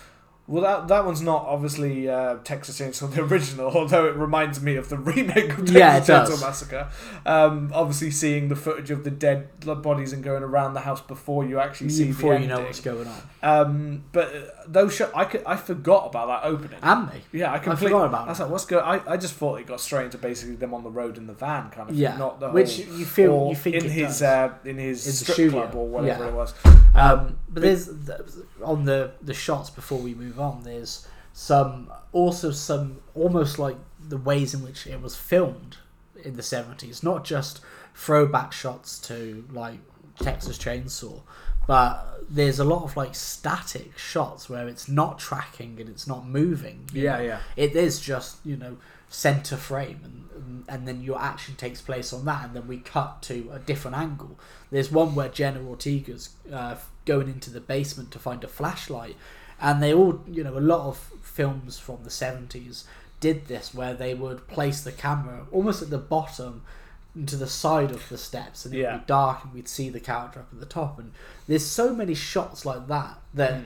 well, that that one's not obviously uh, Texas Chainsaw the original, although it reminds me of the remake of Texas yeah, Chainsaw Massacre. Um, obviously, seeing the footage of the dead bodies and going around the house before you actually see before the you ending. Know what's going on. Um, but those shots, I could, I forgot about that opening. And me, yeah, I completely I forgot about. I was like, what's going? I I just thought it got straight into basically them on the road in the van kind of yeah. thing, not the which whole, you feel or you think in it his does. Uh, in his in strip studio. Club or whatever yeah. it was. Um, um, but there's on the the shots before we move on, there's some also some almost like the ways in which it was filmed in the seventies, not just throwback shots to like Texas Chainsaw, but there's a lot of like static shots where it's not tracking and it's not moving. Yeah, know? Yeah. It is just, you know, center frame and and then your action takes place on that, and then we cut to a different angle. There's one where Jenna Ortega's uh, going into the basement to find a flashlight, and they all, you know, a lot of films from the seventies did this where they would place the camera almost at the bottom into the side of the steps, and it yeah. would be dark and we'd see the character up at the top. And there's so many shots like that that mm.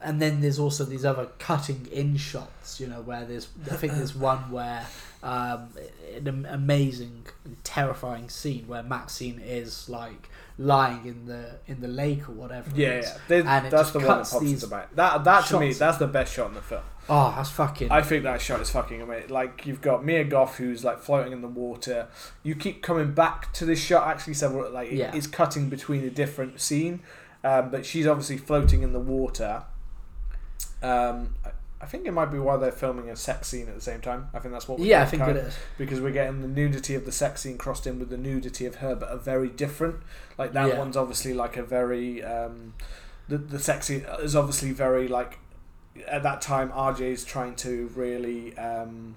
And then there's also these other cutting in shots, you know, where there's, I think there's one where um, an amazing, terrifying scene where Maxxine is like lying in the in the lake or whatever. Yeah, it is. Yeah. And it that's the one that pops us about. That that to me, that's the best shot in the film. Oh, that's fucking... I think that shot is fucking amazing. Like, you've got Mia Goth, who's, like, floating in the water. You keep coming back to this shot, actually, several... Like, yeah. it's cutting between a different scene. Um, but she's obviously floating in the water. Um, I, I think it might be why they're filming a sex scene at the same time. I think that's what we're yeah, doing. Yeah, I think it is. Because we're getting the nudity of the sex scene crossed in with the nudity of her, but are very different. Like, that yeah. one's obviously, like, a very... Um, the, the sex scene is obviously very, like... At that time, R J's trying to really... Um,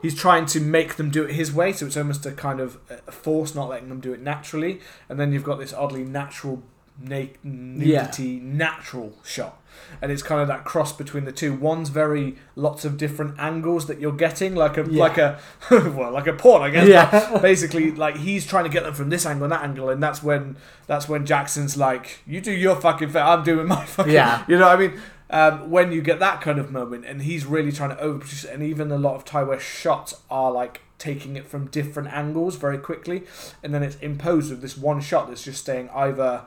he's trying to make them do it his way, so it's almost a kind of force, not letting them do it naturally. And then you've got this oddly natural... Nudity, yeah. natural shot, and it's kind of that cross between the two. One's very lots of different angles that you're getting, like a yeah. like a well, like a porn, I guess. Yeah. Basically, like he's trying to get them from this angle and that angle, and that's when that's when Jackson's like, "You do your fucking thing, I'm doing my fucking." Yeah. You know what I mean? Um, when you get that kind of moment, and he's really trying to over, and even a lot of Ti West shots are like taking it from different angles very quickly, and then it's imposed with this one shot that's just staying either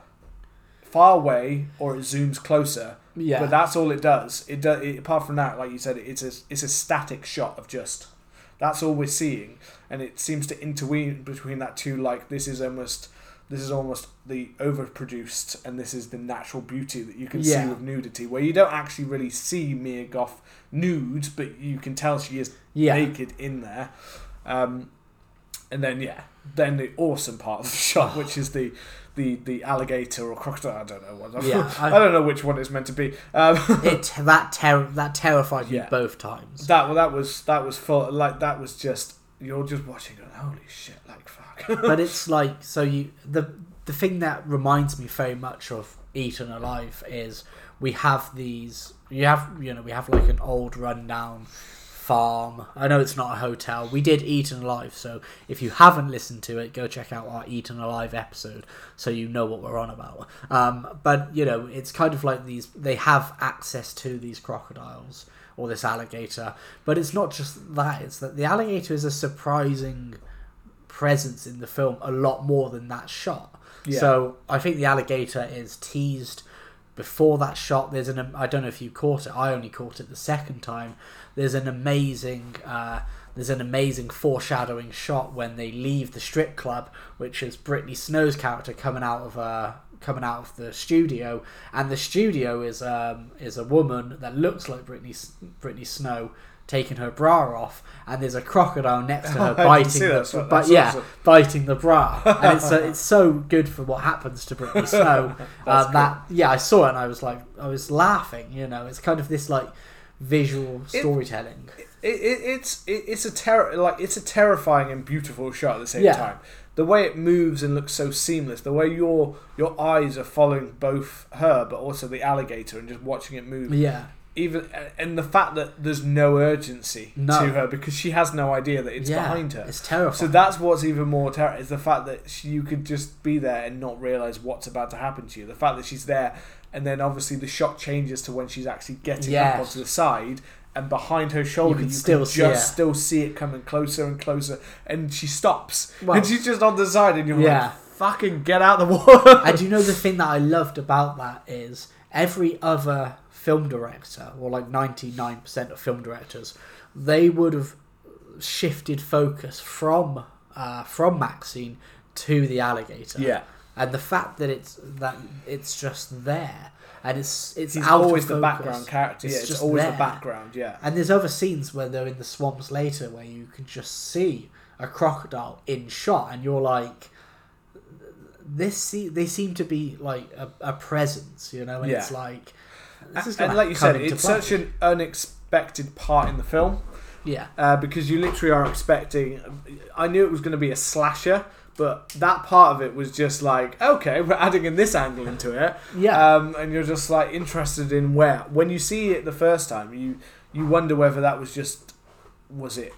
far away or it zooms closer. Yeah. But that's all it does. It does. It, apart from that, like you said, it's a it's a static shot of just that's all we're seeing, and it seems to interweave between that two. Like this is almost this is almost the overproduced, and this is the natural beauty that you can yeah. see with nudity, where you don't actually really see Mia Goth nude, but you can tell she is yeah. naked in there. Um, and then yeah, then the awesome part of the shot, which is the. The, the alligator or crocodile, I don't know what. Yeah, I, I don't know which one it's meant to be. Um, it that ter- that terrified me yeah. both times. That well, that was that was full, like that was just you're just watching and holy shit, like fuck. But it's like so you the the thing that reminds me very much of Eaten Alive is we have these you have you know we have like an old rundown farm. I know it's not a hotel. We did Eaten Alive, so if you haven't listened to it, go check out our Eaten Alive episode so you know what we're on about. Um, but, you know, it's kind of like these... They have access to these crocodiles or this alligator, but it's not just that. It's that the alligator is a surprising presence in the film a lot more than that shot. Yeah. So I think the alligator is teased... Before that shot, there's an... I don't know if you caught it. I only caught it the second time. There's an amazing... Uh, there's an amazing foreshadowing shot when they leave the strip club, which is Brittany Snow's character coming out of a coming out of the studio, and the studio is um is a woman that looks like Brittany Brittany Snow taking her bra off, and there's a crocodile next to her biting the that, but yeah awesome. biting the bra, and it's a, it's so good for what happens to Brittany Snow. um, that yeah I saw it and I was like I was laughing, you know. It's kind of this like visual storytelling. It, it, it, it's it, it's a ter- like it's a terrifying and beautiful shot at the same yeah. time. The way it moves and looks so seamless. The way your your eyes are following both her, but also the alligator, and just watching it move. Yeah. Even and the fact that there's no urgency no. to her, because she has no idea that it's yeah, behind her. It's terrifying. So that's what's even more terrifying, is the fact that she, you could just be there and not realize what's about to happen to you. The fact that she's there, and then obviously the shot changes to when she's actually getting yes. up onto the side, and behind her shoulder you can, you still, can just see still see it coming closer and closer, and she stops, well, and she's just on the side, and you're yeah. like, fucking get out the water. And you know the thing that I loved about that is every other film director, or like ninety-nine percent of film directors, they would have shifted focus from uh, from Maxxine to the alligator. Yeah. And the fact that it's that it's just there, and it's it's He's out always of the background character. It's, yeah, it's just always there. the background. Yeah. And there's other scenes where they're in the swamps later, where you can just see a crocodile in shot, and you're like, this. They seem to be like a, a presence, you know. And yeah. it's like, this is and like you said, it's play. such an unexpected part in the film. Yeah. Uh, because you literally are expecting. I knew it was going to be a slasher. But that part of it was just like, okay, we're adding in this angle into it. Yeah. Um, and you're just like interested in where. When you see it the first time, you, you wonder whether that was just, was it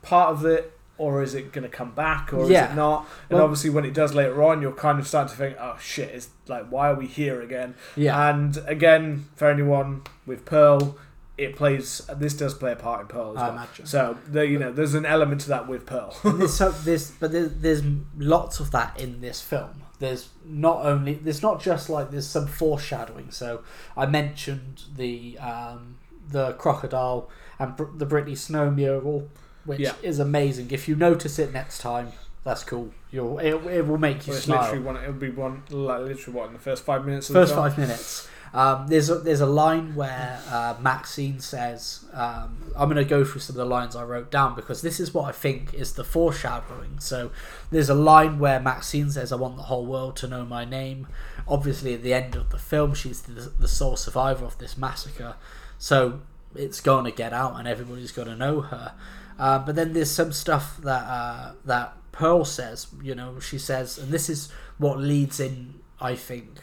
part of it, or is it going to come back, or yeah. is it not? And well, obviously when it does later on, you're kind of starting to think, oh shit, it's like, why are we here again? Yeah. And again, for anyone with Pearl, it plays. This does play a part in Pearl as well. I imagine. So there, you know, there's an element to that with Pearl. there's so, there's, but there's, there's lots of that in this film. There's not only. There's not just like there's some foreshadowing. So I mentioned the um, the crocodile and Br- the Brittany Snow mural, which yeah. is amazing. If you notice it next time, that's cool. You'll it, it will make you well, smile. Literally one. It'll be one. Like, literally what in the first five minutes. Of first the five minutes. Um, there's a, there's a line where uh, Maxxine says, um, I'm going to go through some of the lines I wrote down, because this is what I think is the foreshadowing. So there's a line where Maxxine says, I want the whole world to know my name. Obviously at the end of the film, she's the, the sole survivor of this massacre. So it's going to get out and everybody's going to know her. Uh, but then there's some stuff that uh, that Pearl says, you know, she says, and this is what leads in, I think,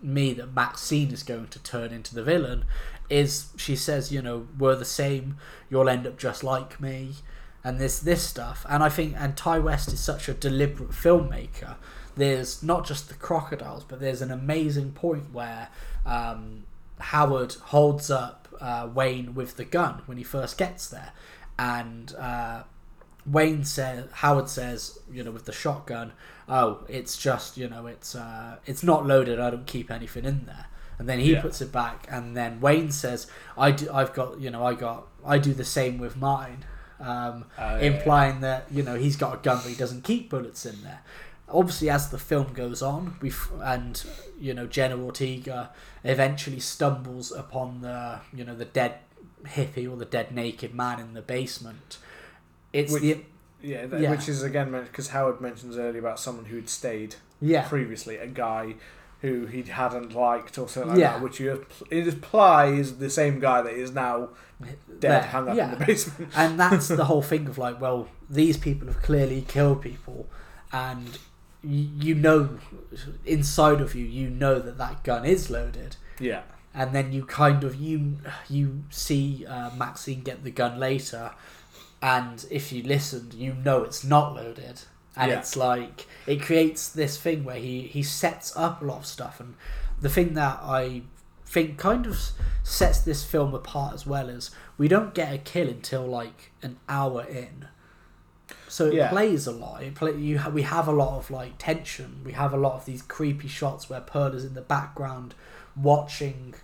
me that Maxxine is going to turn into the villain, is she says, you know, we're the same, you'll end up just like me, and this this stuff. And I think, and Ti West is such a deliberate filmmaker. There's not just the crocodiles, but there's an amazing point where um, Howard holds up uh, Wayne with the gun when he first gets there, and uh, Wayne says, Howard says, you know, with the shotgun, oh, it's just, you know, it's uh, it's not loaded, I don't keep anything in there. And then he yeah. puts it back, and then Wayne says, I do, I've got, you know, I got, I do the same with mine, um, oh, yeah, implying yeah. that, you know, he's got a gun, but he doesn't keep bullets in there. Obviously, as the film goes on, we and, you know, Jenna Ortega eventually stumbles upon the, you know, the dead hippie or the dead naked man in the basement. It's which, the, yeah, yeah, which is again because Howard mentions earlier about someone who had stayed yeah. previously, a guy who he hadn't liked or something like yeah. that, which you, it implies the same guy that is now dead, there. hung up yeah. in the basement. And that's the whole thing of like, well, these people have clearly killed people, and you, you know, inside of you, you know that that gun is loaded. Yeah. And then you kind of you you see uh, Maxxine get the gun later. And if you listened, you know it's not loaded. And yeah. it's like, it creates this thing where he, he sets up a lot of stuff. And the thing that I think kind of sets this film apart as well is we don't get a kill until like an hour in. So it yeah. plays a lot. It play, you ha- we have a lot of like tension. We have a lot of these creepy shots where Pearl is in the background watching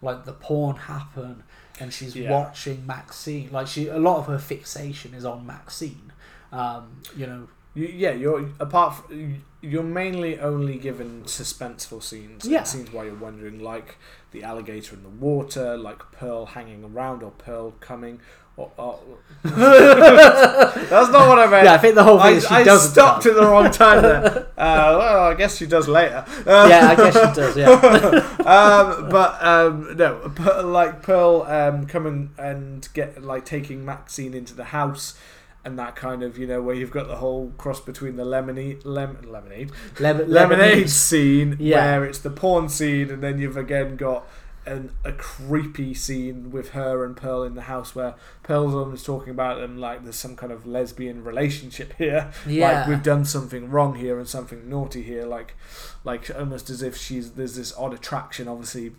like the porn happen. And she's yeah. watching Maxxine. Like she, a lot of her fixation is on Maxxine. Um, you know, You, yeah, you're apart from, you're mainly only given suspenseful scenes. Yeah. Scenes while you're wondering, like the alligator in the water, like Pearl hanging around or Pearl coming. Or, or... That's not what I meant. Yeah, I think the whole thing I, is she I doesn't stopped come. At the wrong time there. Uh, well, I guess she does later. Um, yeah, I guess she does, yeah. um, but, um, no, like Pearl um, coming and get like taking Maxxine into the house. And that kind of, you know, where you've got the whole cross between the lemonade, lem, lemonade, Lem- lemonade scene, yeah. where it's the porn scene, and then you've again got an, a creepy scene with her and Pearl in the house, where Pearl's always talking about them like there's some kind of lesbian relationship here, yeah. like we've done something wrong here and something naughty here, like, like almost as if she's there's this odd attraction, obviously,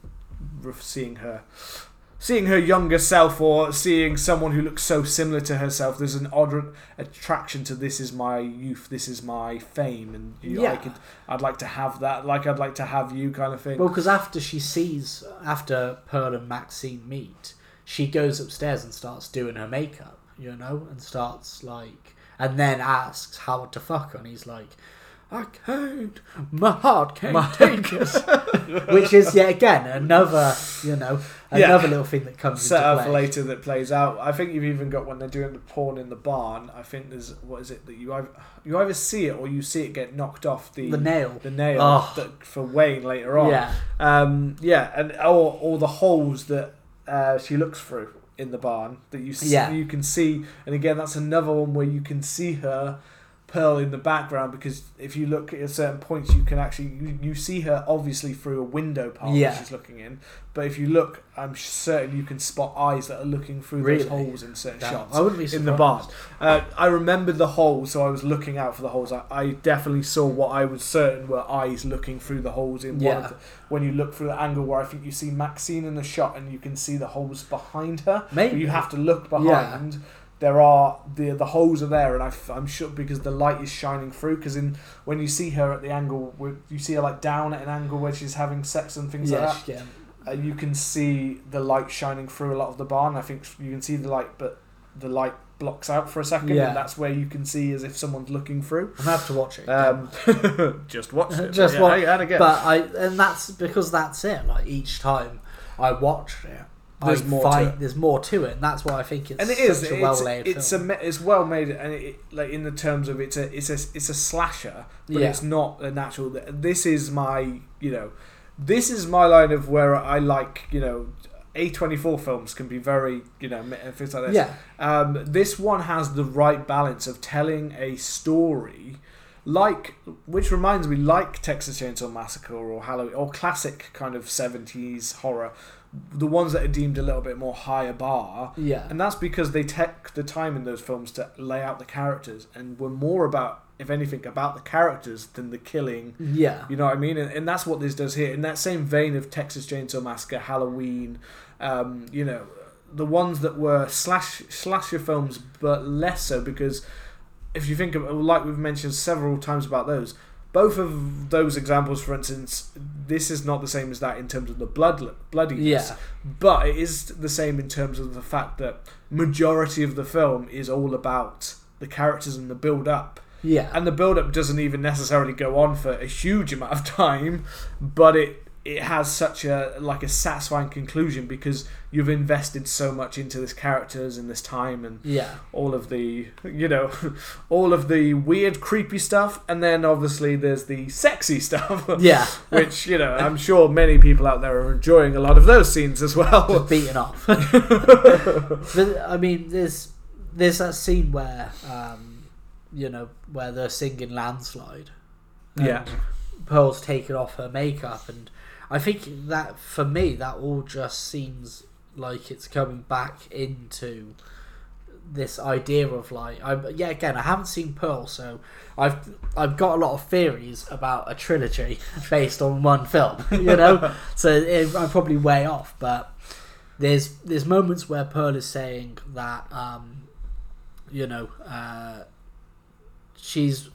seeing her. Seeing her younger self or seeing someone who looks so similar to herself, there's an odd attraction to this is my youth, this is my fame, and you know, yeah. I could, I'd like to have that, like I'd like to have you kind of thing. Well, because after she sees, after Pearl and Maxxine meet, she goes upstairs and starts doing her makeup, you know, and starts like, and then asks how to fuck her, and he's like, I can't, my heart can't my take us. Which is yet again another, you know, another yeah. little thing that comes set into play. Set up later that plays out. I think you've even got when they're doing the porn in the barn. I think there's what is it that you either, you either see it or you see it get knocked off the the nail, the nail oh. that, for Wayne later on. Yeah, um, yeah, and or or the holes that uh, she looks through in the barn that you see, yeah. you can see, and again that's another one where you can see her. Pearl in the background, because if you look at certain points you can actually you, you see her obviously through a window part yeah. that she's looking in, but if you look I'm certain you can spot eyes that are looking through really? Those holes in certain Damn. Shots I wouldn't be surprised. In the barn uh, I remembered the holes, so I was looking out for the holes. I, I definitely saw what I was certain were eyes looking through the holes in yeah. one of the, when you look through the angle where I think you see Maxxine in the shot and you can see the holes behind her. Maybe you have to look behind yeah. There are the the holes are there, and I, I'm sure because the light is shining through. Because in when you see her at the angle, you see her like down at an angle where she's having sex and things yeah, like that. Yeah. Uh, you can see the light shining through a lot of the barn. I think you can see the light, but the light blocks out for a second, yeah. and that's where you can see as if someone's looking through. I have to watch it. Um, just watch it. Just yeah, watch it. I, but I and that's because that's it. Like each time I watch it. There's more, find, to there's more to it, and that's why I think it's and it is, such a well laid film. It's a it's well made, and it, like in the terms of it's a it's a it's a slasher, but yeah. it's not a natural. This is my you know, this is my line of where I like you know, A twenty-four films can be very you know things like this. Yeah. Um, this one has the right balance of telling a story. Like, which reminds me, like Texas Chainsaw Massacre or Halloween or classic kind of seventies horror, the ones that are deemed a little bit more higher bar. Yeah. And that's because they take the time in those films to lay out the characters and were more about, if anything, about the characters than the killing. Yeah. You know what I mean? And, and that's what this does here. In that same vein of Texas Chainsaw Massacre, Halloween, um, you know, the ones that were slash slasher films, but less so because... If you think of, like we've mentioned several times about those, both of those examples, for instance, this is not the same as that in terms of the blood bloodiness, yeah. but it is the same in terms of the fact that majority of the film is all about the characters and the build-up. Yeah. And the build-up doesn't even necessarily go on for a huge amount of time, but it it has such a like a satisfying conclusion because you've invested so much into this characters and this time and yeah. all of the you know all of the weird creepy stuff, and then obviously there's the sexy stuff yeah which you know I'm sure many people out there are enjoying a lot of those scenes as well. Just beating off. But, I mean there's there's that scene where um, you know where they're singing Landslide and yeah Pearl's taking off her makeup, and I think that, for me, that all just seems like it's coming back into this idea of, like... I'm, yeah, again, I haven't seen Pearl, so I've I've got a lot of theories about a trilogy based on one film, you know? So it, I'm probably way off, but there's there's moments where Pearl is saying that, um, you know, uh, she's...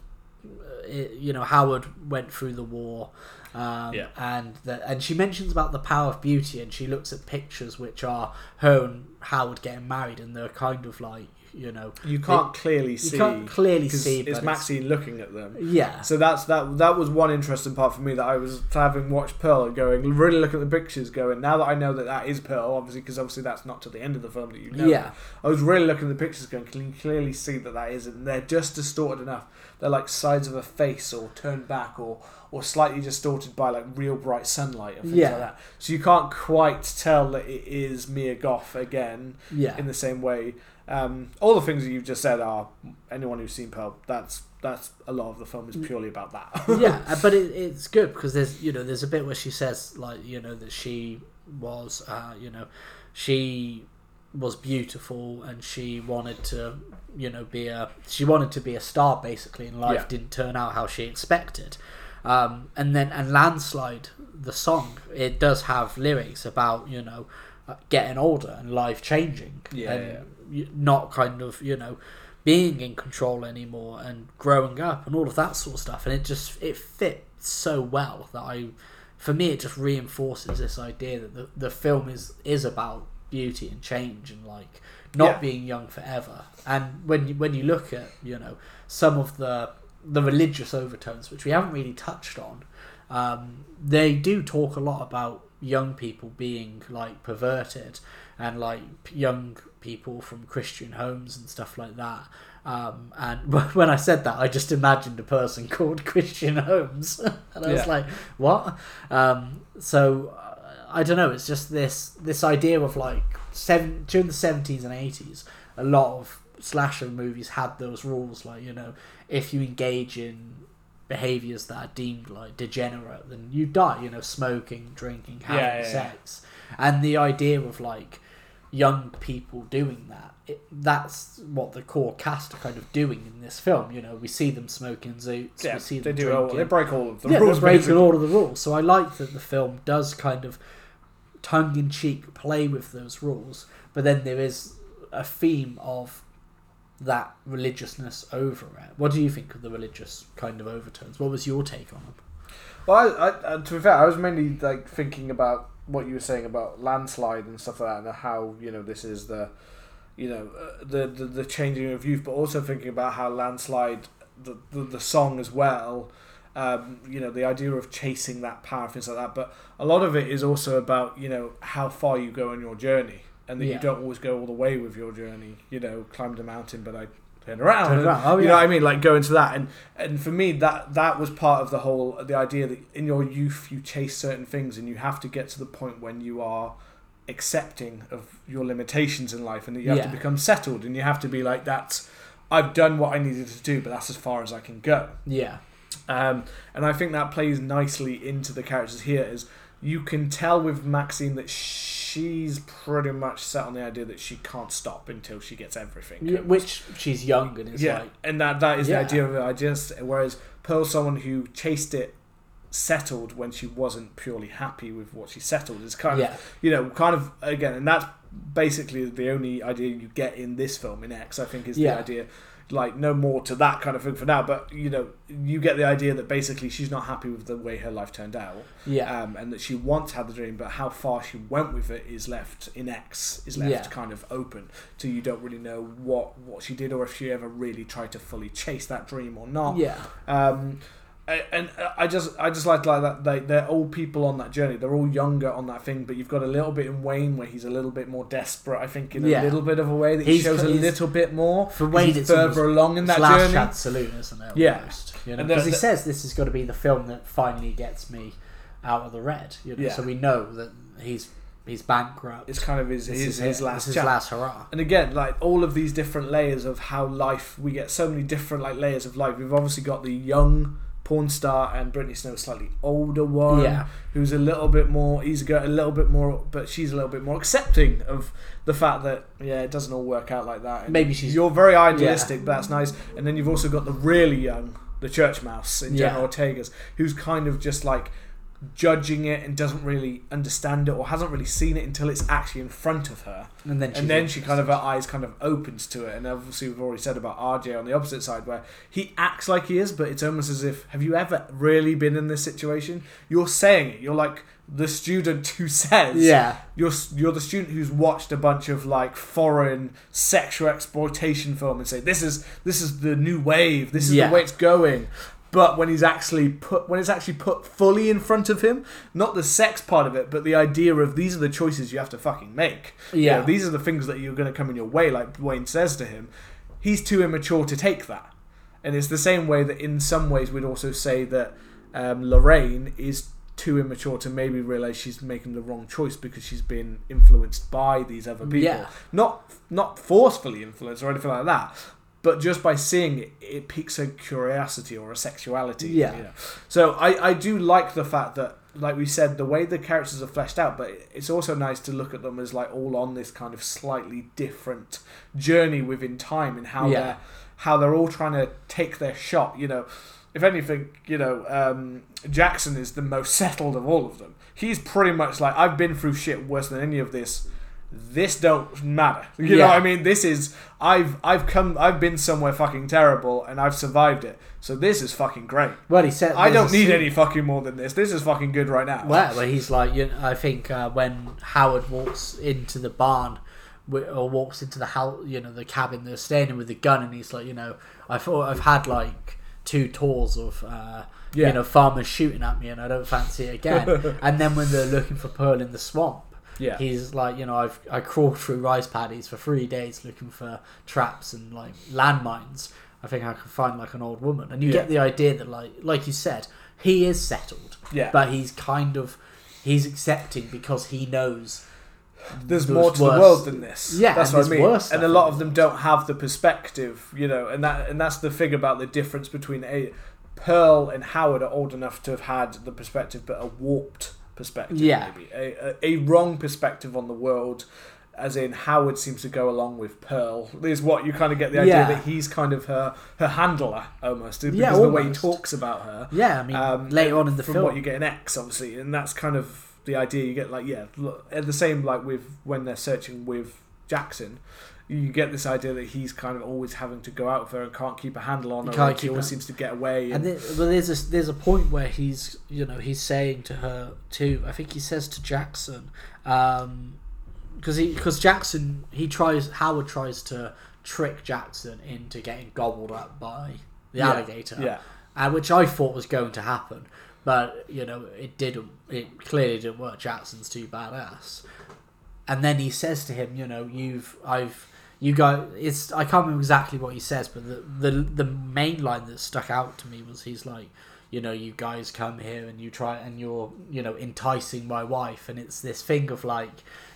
It, you know, Howard went through the war... Um, yeah. and the, and she mentions about the power of beauty, and she looks at pictures which are her and Howard getting married, and they're kind of like you know. You can't they, clearly see. You can't clearly see. It's Maxxine looking at them. Yeah. So that's that. That was one interesting part for me, that I was having watched Pearl and going, really looking at the pictures, going, now that I know that that is Pearl, obviously, because obviously that's not to the end of the film that you know. Yeah. I was really looking at the pictures going, can you clearly see that that isn't? And they're just distorted enough. They're like sides of a face or turned back or or slightly distorted by like real bright sunlight and things yeah. like that. So you can't quite tell that it is Mia Goth again yeah. in the same way. Um, all the things that you've just said are, anyone who's seen Pearl, that's that's a lot of the film is purely about that. yeah, but it, it's good because there's, you know, there's a bit where she says, like, you know, that she was, uh, you know, she was beautiful and she wanted to, you know, be a, she wanted to be a star basically, and life yeah. didn't turn out how she expected. Um, and then, and Landslide, the song, it does have lyrics about, you know, getting older and life changing yeah, and yeah. not kind of, you know, being in control anymore and growing up and all of that sort of stuff. And it just, it fits so well that I, for me, it just reinforces this idea that the, the film is, is about beauty and change and like not yeah. being young forever. And when you, when you look at, you know, some of the, the religious overtones, which we haven't really touched on, um, they do talk a lot about young people being like perverted and like young people from Christian homes and stuff like that. Um, and when I said that, I just imagined a person called Christian Holmes and I yeah. was like, what? Um, so I don't know. It's just this, this idea of like seven, during the seventies and eighties, a lot of slasher movies had those rules. Like, you know, if you engage in behaviours that are deemed like degenerate, then you die, you know, smoking, drinking, having yeah, yeah, sex. Yeah. And the idea of like young people doing that, it, that's what the core cast are kind of doing in this film. You know, we see them smoking zoots, yeah, we see them they do drinking. All, they break all of the yeah, rules. They're breaking all of the rules. So I like that the film does kind of tongue-in-cheek play with those rules, but then there is a theme of that religiousness over it. What do you think of the religious kind of overtones? What was your take on them? Well, I, I, to be fair, I was mainly like thinking about what you were saying about Landslide and stuff like that, and how, you know, this is the, you know, uh, the, the the changing of youth, but also thinking about how Landslide, the the, the song as well, um, you know, the idea of chasing that power, things like that. But a lot of it is also about, you know, how far you go on your journey. And that yeah. you don't always go all the way with your journey. You know, climbed a mountain, but I turned around. Turned around. Oh, yeah. You know what I mean? Like, go into that. And and for me, that that was part of the whole, the idea that in your youth, you chase certain things and you have to get to the point when you are accepting of your limitations in life and that you have yeah. to become settled and you have to be like, that's, I've done what I needed to do, but that's as far as I can go. Yeah. Um, and I think that plays nicely into the characters here. Is you can tell with Maxxine that she's pretty much set on the idea that she can't stop until she gets everything. Yeah, which she's young and is yeah, like... And that, that is yeah. the idea of it. I just, whereas Pearl's someone who chased it, settled when she wasn't purely happy with what she settled. It's kind yeah. of, you know, kind of, again, and that's basically the only idea you get in this film, in X, I think, is yeah. the idea... like no more to that kind of thing for now, but you know, you get the idea that basically she's not happy with the way her life turned out, yeah um, and that she once had the dream, but how far she went with it is left in X is left yeah. kind of open, so you don't really know what what she did or if she ever really tried to fully chase that dream or not. yeah um And I just, I just like like that. They, they're all people on that journey. They're all younger on that thing. But you've got a little bit in Wayne where he's a little bit more desperate. I think in a yeah. little bit of a way that he he's, shows a little bit more. For Wayne, it's further along in that journey. Slash Saloon, isn't it? Yeah, because you know? he the, says this has got to be the film that finally gets me out of the red. You know? yeah. So we know that he's. He's bankrupt. It's kind of his this his, his, his last his last hurrah. And again, like all of these different layers of how life, we get so many different like layers of life. We've obviously got the young porn star and Brittany Snow, slightly older one, yeah. who's a little bit more, he's got a little bit more, but she's a little bit more accepting of the fact that yeah, it doesn't all work out like that. And maybe she's you're very idealistic, yeah. but that's nice. And then you've also got the really young, the church mouse in Jenna yeah. Ortega's, who's kind of just like. judging it and doesn't really understand it or hasn't really seen it until it's actually in front of her, and then she, and then she kind of her eyes kind of opens to it. And obviously we've already said about R J on the opposite side, where he acts like he is, but it's almost as if, have you ever really been in this situation? You're saying it, you're like the student who says, yeah, you're you're the student who's watched a bunch of like foreign sexual exploitation film and say this is this is the new wave, this is yeah. the way it's going. But when he's actually put, when it's actually put fully in front of him, not the sex part of it, but the idea of these are the choices you have to fucking make. Yeah, you know, these are the things that you're going to come in your way. Like Wayne says to him, he's too immature to take that. And it's the same way that in some ways we'd also say that um, Lorraine is too immature to maybe realize she's making the wrong choice because she's been influenced by these other people. Yeah. Not not forcefully influenced or anything like that. But just by seeing it, it piques a curiosity or a sexuality. Yeah. You know? So I, I do like the fact that, like we said, the way the characters are fleshed out, but it's also nice to look at them as like all on this kind of slightly different journey within time, and how yeah. they're how they're all trying to take their shot. You know, if anything, you know, um, Jackson is the most settled of all of them. He's pretty much like, I've been through shit worse than any of this. This don't matter. You yeah. know what I mean? This is, I've I've come, I've been somewhere fucking terrible and I've survived it. So this is fucking great. Well, he said, I don't need scene. any fucking more than this. This is fucking good right now. Well, well he's like, you know, I think uh, when Howard walks into the barn or walks into the house, you know, the cabin they're staying in with the gun, and he's like, you know, I thought I've had like two tours of, uh, yeah. you know, farmers shooting at me and I don't fancy it again. And then when they're looking for Pearl in the swamp, yeah. he's like, you know, I've I crawled through rice paddies for three days looking for traps and like landmines. I think I can find like an old woman. And you yeah. get the idea that like like you said, he is settled. Yeah. But he's kind of he's accepting because he knows there's, there's more to worse. the world than this. Yeah. That's what I mean. Worse and a lot of them don't have the perspective, you know, and that and that's the thing about the difference between a Pearl and Howard are old enough to have had the perspective but are warped perspective, yeah. maybe a, a, a wrong perspective on the world, as in Howard seems to go along with Pearl is what you kind of get the idea yeah. that he's kind of her her handler almost, because yeah, almost. of the way he talks about her. Yeah, I mean um, later on in the from film, what you get in X obviously, and that's kind of the idea you get. Like yeah, and the same like with when they're searching with Jackson. You get this idea that he's kind of always having to go out with her and can't keep a handle on her. Can't keep he always her. seems to get away. And, and there, well, there's a, there's a point where he's, you know, he's saying to her too. I think he says to Jackson, because um, he because Jackson he tries Howard tries to trick Jackson into getting gobbled up by the yeah. alligator, yeah, uh, which I thought was going to happen, but you know it didn't. It clearly didn't work. Jackson's too badass. And then he says to him, you know, you've I've. You guys, it's I can't remember exactly what he says, but the, the the main line that stuck out to me was he's like, you know, you guys come here and you try and you're, you know, enticing my wife, and it's this thing of like,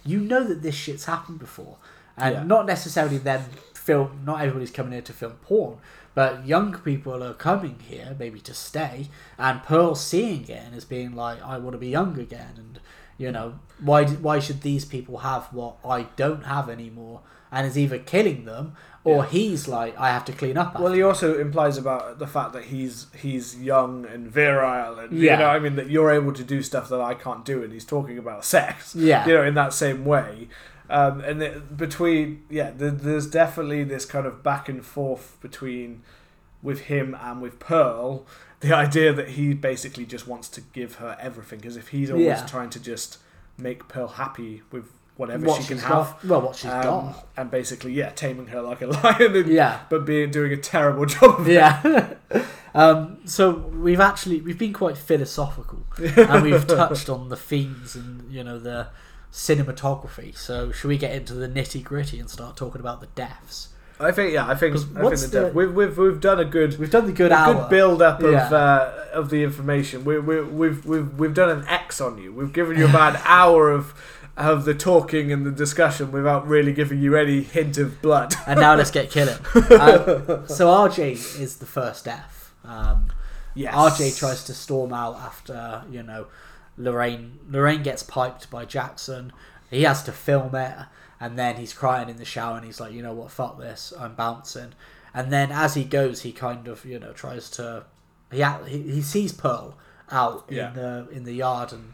you know that this shit's happened before, and yeah. not necessarily them film. Not everybody's coming here to film porn, but young people are coming here maybe to stay, and Pearl seeing it and is being like, I want to be young again, and you know, why why should these people have what I don't have anymore? And is either killing them or yeah. he's like, I have to clean up after. Well, he also implies about the fact that he's he's young and virile, and yeah. you know, I mean that you're able to do stuff that I can't do, and he's talking about sex, yeah, you know, in that same way. Um, and it, between yeah, the, there's definitely this kind of back and forth between with him and with Pearl. The idea that he basically just wants to give her everything, because if he's always yeah. trying to just make Pearl happy with whatever what she can have, got. well, what she's um, got, and basically, yeah, taming her like a lion, and, yeah, but being doing a terrible job of it. Yeah. um, so we've actually we've been quite philosophical, and we've touched on the themes and you know the cinematography. So should we get into the nitty gritty and start talking about the deaths? I think yeah, I think, I think the, the we've we've we've done a good we've done the good hour. good build up of yeah. uh, of the information. We we we've we've we've done an X on you. We've given you about an hour of. of the talking and the discussion without really giving you any hint of blood. And now let's get killing. Um, so R J is the first death. Um, yes. R J tries to storm out after, you know, Lorraine. Lorraine gets piped by Jackson. He has to film it. And then he's crying in the shower and he's like, you know what, fuck this. I'm bouncing. And then as he goes, he kind of, you know, tries to... He, he sees Pearl out yeah. in the in the yard, and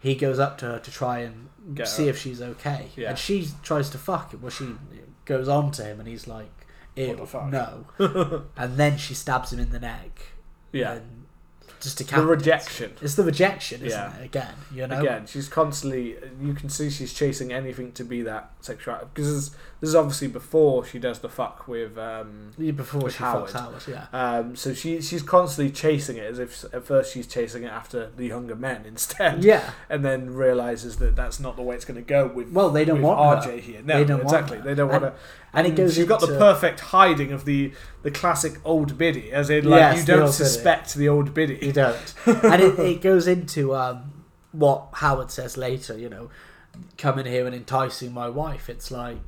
he goes up to her to try and Get see her. if she's okay. Yeah. And she tries to fuck him. Well, she goes on to him, and he's like, ew, no. And then she stabs him in the neck. Yeah. And just to the rejection. It. It's the rejection, isn't yeah. it? Again, you know? Again, she's constantly... You can see she's chasing anything to be that sexual... Because this, this is obviously before she does the fuck with um yeah, Before with she Howard. fucks Howard, yeah. Um, so she she's constantly chasing it, as if at first she's chasing it after the younger men instead. Yeah. And then realises that that's not the way it's going to go with Well, they don't want R J her. here. No, they don't exactly. want her. They don't want to... And it goes. You've got the perfect hiding of the, the classic old biddy, as in like yes, you don't the suspect biddy. the old biddy. You don't. And it, it goes into um, what Howard says later. You know, coming here and enticing my wife. It's like,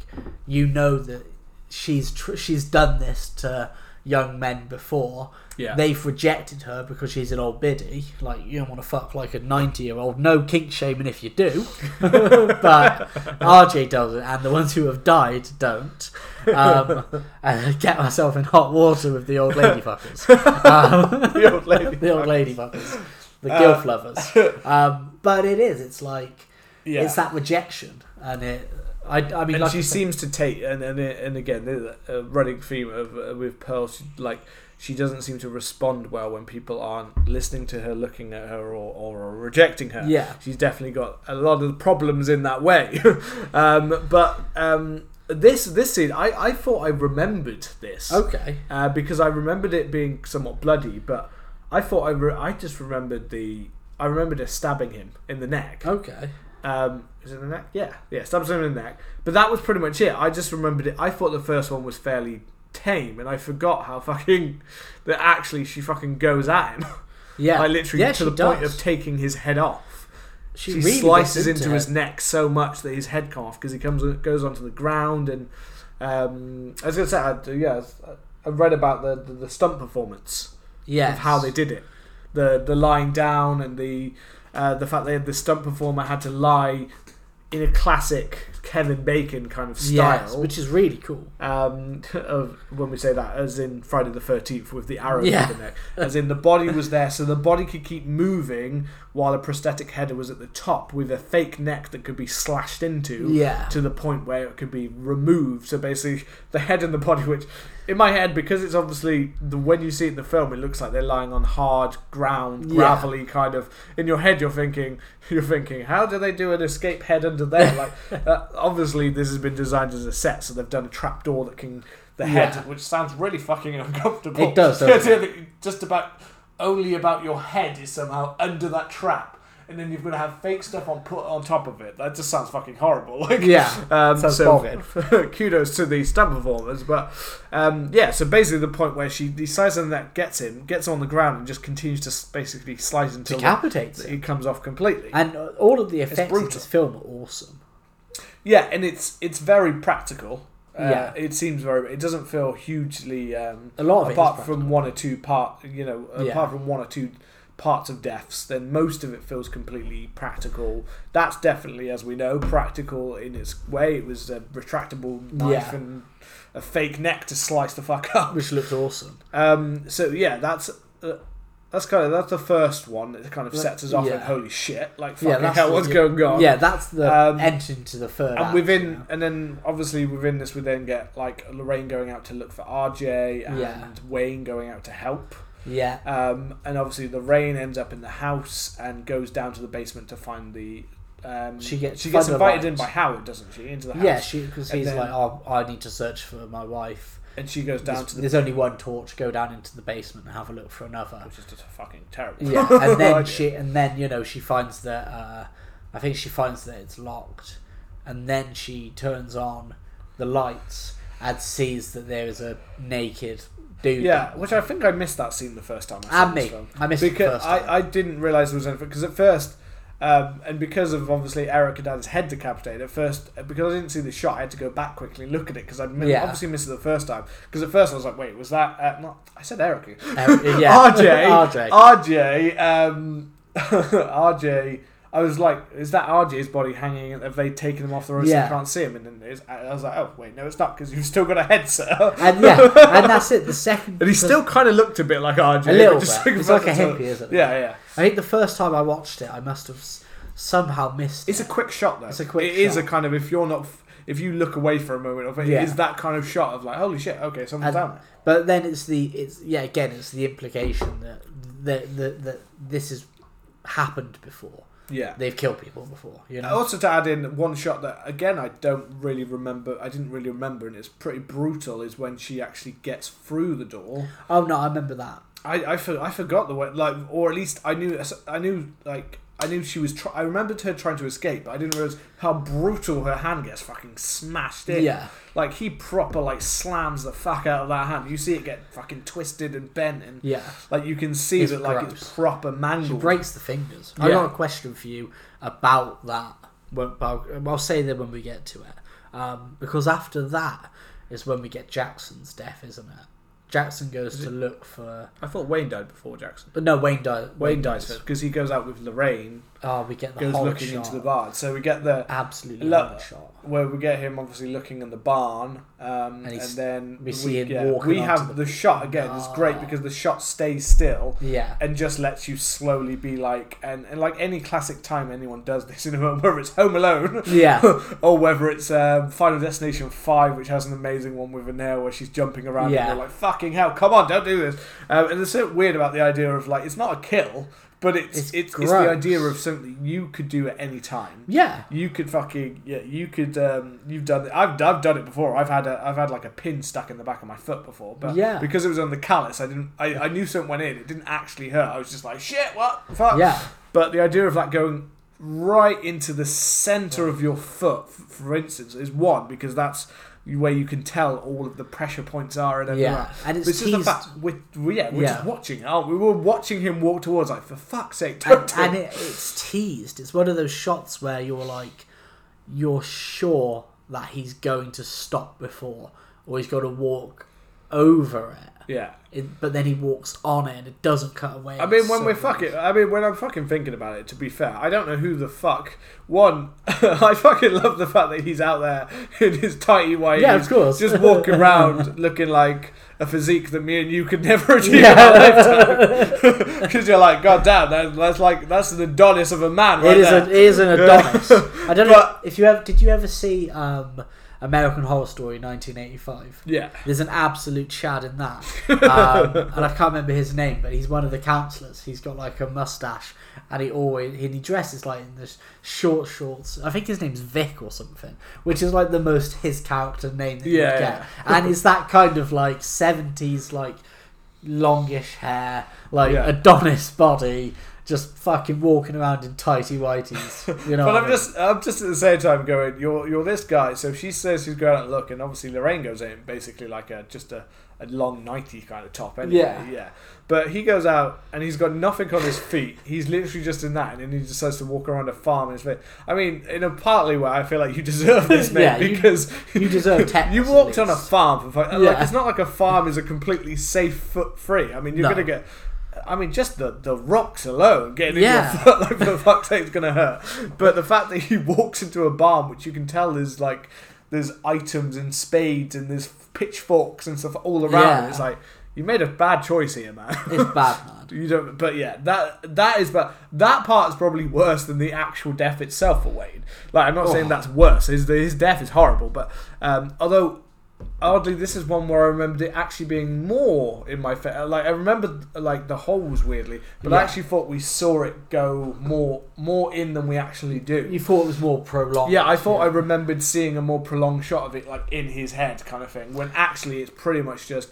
you know that she's tr- she's done this to young men before. Yeah. They've rejected her because she's an old biddy. Like, you don't want to fuck like a ninety year old. No kink shaming if you do. But R J doesn't, and the ones who have died don't. Um, and I get myself in hot water with the old lady fuckers. Um, the old lady the old lady fuckers. The uh, gilf lovers. Um, but it is, it's like, yeah. it's that rejection. And it... I, I mean, and like she seems to take, and and, and again, a running theme of uh, with Pearl, she, like she doesn't seem to respond well when people aren't listening to her, looking at her, or, or rejecting her. Yeah, she's definitely got a lot of problems in that way. um, but um, this this scene, I, I thought I remembered this. Okay, uh, because I remembered it being somewhat bloody, but I thought I re- I just remembered the I remembered her stabbing him in the neck. Okay. Um, is it in the neck? Yeah, yeah, stabs him in the neck. But that was pretty much it. I just remembered it. I thought the first one was fairly tame, and I forgot how fucking that actually she fucking goes at him. Yeah, like literally yeah, to the does. point of taking his head off. She, she really slices into, into his neck so much that his head comes off, because he comes goes onto the ground. And um, I was gonna say, I, yeah, I read about the the, the stunt performance. Yeah, of how they did it, the the lying down and the. Uh, the fact that the stunt performer had to lie in a classic Kevin Bacon kind of style. Yes, which is really cool. Um, of, when we say that, as in Friday the thirteenth with the arrow yeah. in the neck. As in the body was there, so the body could keep moving while a prosthetic head was at the top with a fake neck that could be slashed into yeah. to the point where it could be removed. So basically the head and the body, which in my head, because it's obviously, the when you see it in the film, it looks like they're lying on hard ground, gravelly yeah. kind of. In your head, you're thinking, you're thinking, how do they do an escape head under there? Like, uh, obviously, this has been designed as a set, so they've done a trapdoor that can the head, yeah. which sounds really fucking uncomfortable. It does. It? Just about only about your head is somehow under that trap, and then you've got to have fake stuff on put on top of it. That just sounds fucking horrible. Like, yeah, um, sounds so bogged. Kudos to the stunt performers, but um, yeah. So basically, the point where she decides on that gets him, gets on the ground, and just continues to basically slice until decapitates it. It comes off completely, and all of the effects in this film are awesome. Yeah, and it's it's very practical. Uh, yeah, it seems very. It doesn't feel hugely. Um, a lot of apart it is from one or two part, you know, yeah. apart from one or two parts of deaths, then most of it feels completely practical. That's definitely, as we know, practical in its way. It was a retractable knife yeah. and a fake neck to slice the fuck up, which looks awesome. Um, so yeah, that's. Uh, That's kind of that's the first one that kind of sets us off yeah. and holy shit, like fucking yeah, hell, the, what's yeah, going on? Yeah, that's the um, entry to the third. And act, within, you know? and then obviously within this, we then get like Lorraine going out to look for R J and yeah. Wayne going out to help. Yeah. Um, and obviously Lorraine ends up in the house and goes down to the basement to find the. Um, she gets she gets invited in by Howard, doesn't she? Into the house. Yeah, she because he's then, like, oh, I need to search for my wife. And she goes down there's, to the... There's only one torch. Go down into the basement and have a look for another. Which is just a fucking terrible... Yeah, and then, she, and then you know, she finds that... Uh, I think she finds that it's locked. And then she turns on the lights and sees that there is a naked dude. Yeah, which I think I missed that scene the first time I saw and this me. Film. I missed because it the first time. I, I didn't realise there was anything... Because at first... Um, and because of obviously Eric had had his head decapitated at first, because I didn't see the shot, I had to go back quickly and look at it because I yeah. obviously missed it the first time. Because at first I was like, "Wait, was that uh, not?" I said Eric, Eric yeah. R J, R J, R J, um, R J. I was like, is that R J's body hanging? Have they taken him off the road yeah. so you can't see him? And then I was like, oh, wait, no, it's not, because you've still got a head set up. And yeah, and that's it. The second... And he still kind of looked a bit like R J. A little bit. Like it's like a hippie, isn't it? Yeah, yeah. I think the first time I watched it, I must have somehow missed it's it. It's a quick shot, though. It's a quick it shot. It is a kind of, if you're not... If you look away for a moment of it, yeah. it is that kind of shot of like, holy shit, okay, something's down. But then it's the, it's yeah, again, it's the implication that that that, that this has happened before. Yeah. They've killed people before, you know. Also to add in one shot that, again, I don't really remember, I didn't really remember, and it's pretty brutal, is when she actually gets through the door. Oh, no, I remember that. I, I, for, I forgot the way, like, or at least I knew, I knew, like... I knew she was... Try- I remembered her trying to escape, but I didn't realise how brutal her hand gets fucking smashed in. Yeah. Like, he proper, like, slams the fuck out of that hand. You see it get fucking twisted and bent, and... Yeah. Like, you can see it's that, gross. like, it's proper mangled. She breaks the fingers. Yeah. I've got a question for you about that. Well, I'll say that when we get to it. Um, because after that is when we get Jackson's death, isn't it? Jackson goes to look for... I thought Wayne died before Jackson. But no, Wayne died. Wayne, Wayne dies first, because he goes out with Lorraine. Oh, we get the goes whole looking shot. Into the barn. So we get the... Absolutely lo- shot. Where we get him obviously looking in the barn. Um, and, and then... We see we, him yeah, walking We have the, the shot again. Oh. It's great because the shot stays still. Yeah. And just lets you slowly be like... And, and like any classic time anyone does this in a moment, whether it's Home Alone. Yeah. or whether it's um, Final Destination five, which has an amazing one with Anel where she's jumping around yeah. and you're like, fuck. Fucking hell, come on, don't do this. Um, and it's so weird about the idea of like, it's not a kill, but it's it's, it's, it's the idea of something you could do at any time. Yeah. You could fucking, yeah, you could, um, you've done it. I've, I've done it before. I've had a, I've had like a pin stuck in the back of my foot before, but yeah. because it was on the callus, I didn't, I, I knew something went in. It didn't actually hurt. I was just like, shit, what the fuck? Yeah. But the idea of that going right into the center yeah. of your foot, for instance, is one, because that's, where you can tell all of the pressure points are and everything. Yeah, and it's, it's just the fact we're, yeah, we're yeah. just watching it, aren't we? We were watching him walk towards, like, for fuck's sake, don't do it. And it, it's teased. It's one of those shots where you're like, you're sure that he's going to stop before, or he's got to walk over it. Yeah. It, but then he walks on it and it doesn't cut away. I mean, when so we're fucking... I mean, when I'm fucking thinking about it, to be fair, I don't know who the fuck... One, I fucking love the fact that he's out there in his tighty whities. Yeah, of course. Just walking around looking like a physique that me and you could never achieve yeah. in our lifetime. Because you're like, God damn, that, that's like... That's an Adonis of a man right it is there. A, it is an Adonis. I don't but, know if you ever... Did you ever see... Um, American Horror Story nineteen eighty-five. Yeah. There's an absolute chad in that. Um, and I can't remember his name, but he's one of the counsellors. He's got like a moustache and he always he dresses like in this short shorts. I think his name's Vic or something, which is like the most his character name that yeah, you get. Yeah. And it's that kind of like seventies like longish hair, like yeah. Adonis body. Just fucking walking around in tighty whities, you know. But I'm I mean? just, I'm just at the same time going, you're, you're this guy. So she says she's going out and look, and obviously Lorraine goes in basically like a just a, a long nighty kind of top. Anyway, yeah, yeah. But he goes out and he's got nothing on his feet. He's literally just in that, and then he decides to walk around a farm. And it's I mean, in a partly way, I feel like you deserve this, mate, yeah, because you, you deserve. You walked on a farm for yeah. like it's not like a farm is a completely safe foot free. I mean, you're no. gonna get. I mean, just the, the rocks alone getting yeah. in your foot, like, for the fuck's sake, it's going to hurt. But the fact that he walks into a barn, which you can tell is like, there's items and spades and there's pitchforks and stuff all around. Yeah. It's like, you made a bad choice here, man. It's bad, man. you don't, but yeah, that that is bad. That part is probably worse than the actual death itself for Wayne. Like, I'm not oh. saying that's worse. His, his death is horrible, but um, although... Oddly, this is one where I remembered it actually being more in my face. Like I remembered, like the holes weirdly, but yeah. I actually thought we saw it go more, more in than we actually do. You thought it was more prolonged. Yeah, I thought yeah. I remembered seeing a more prolonged shot of it, like in his head, kind of thing. When actually, it's pretty much just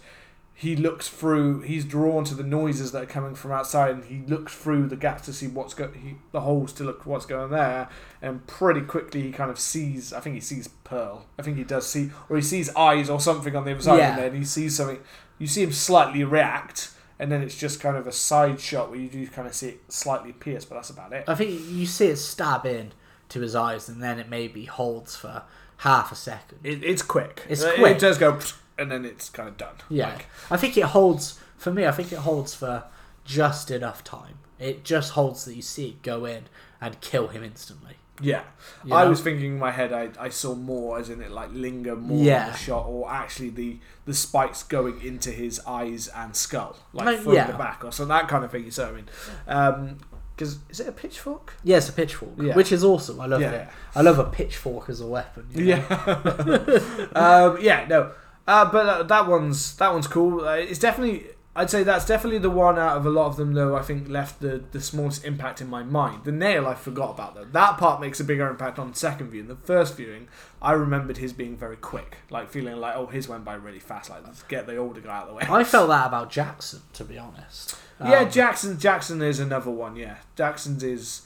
he looks through. He's drawn to the noises that are coming from outside, and he looks through the gaps to see what's go- he, the holes to look what's going there. And pretty quickly he kind of sees, I think he sees Pearl. I think he does see, or he sees eyes or something on the other side yeah. of there, and he sees something. You see him slightly react, and then it's just kind of a side shot where you do kind of see it slightly pierce, but that's about it. I think you see it stab in to his eyes, and then it maybe holds for half a second. It, it's quick. It's quick. It, it does go, and then it's kind of done. Yeah. Like, I think it holds, for me, I think it holds for just enough time. It just holds that you see it go in. and kill him instantly. Yeah. You know? I was thinking in my head I, I saw more as in it like linger more yeah. on the shot, or actually the, the spikes going into his eyes and skull, like, like from yeah. the back or so, that kind of thing. So I mean, um, because is it a pitchfork? Yeah, it's a pitchfork, yeah. which is awesome. I love yeah. it. I love a pitchfork as a weapon. You know? Yeah. um, yeah, no. Uh, but uh, that one's that one's cool. Uh, it's definitely, I'd say that's definitely the one out of a lot of them, though, I think left the, the smallest impact in my mind. The nail, I forgot about, though. That part makes a bigger impact on second viewing. The first viewing, I remembered his being very quick. Like, feeling like, oh, his went by really fast. Like, let's get the older guy out of the way. I felt that about Jackson, to be honest. Um, yeah, Jackson Jackson is another one, yeah. Jackson's is...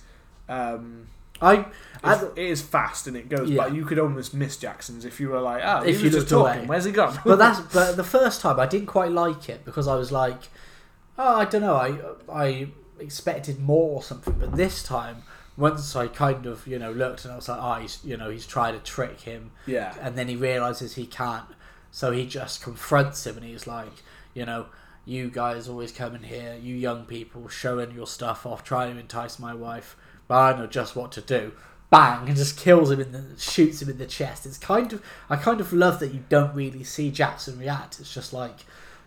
Um, I, I It is fast and it goes, yeah. but you could almost miss Jackson's if you were like, oh, if he was just talking, away. Where's he gone? But that's but the first time I didn't quite like it because I was like, oh, I don't know, I I expected more or something. But this time, once I kind of, you know, looked and I was like, oh, he's, you know, he's trying to trick him. Yeah. And then he realises he can't. So he just confronts him and he's like, you know, you guys always come in here, you young people showing your stuff off, trying to entice my wife. But I know just what to do. Bang! And just kills him in the, shoots him in the chest. It's kind of, I kind of love that you don't really see Jackson react. It's just like,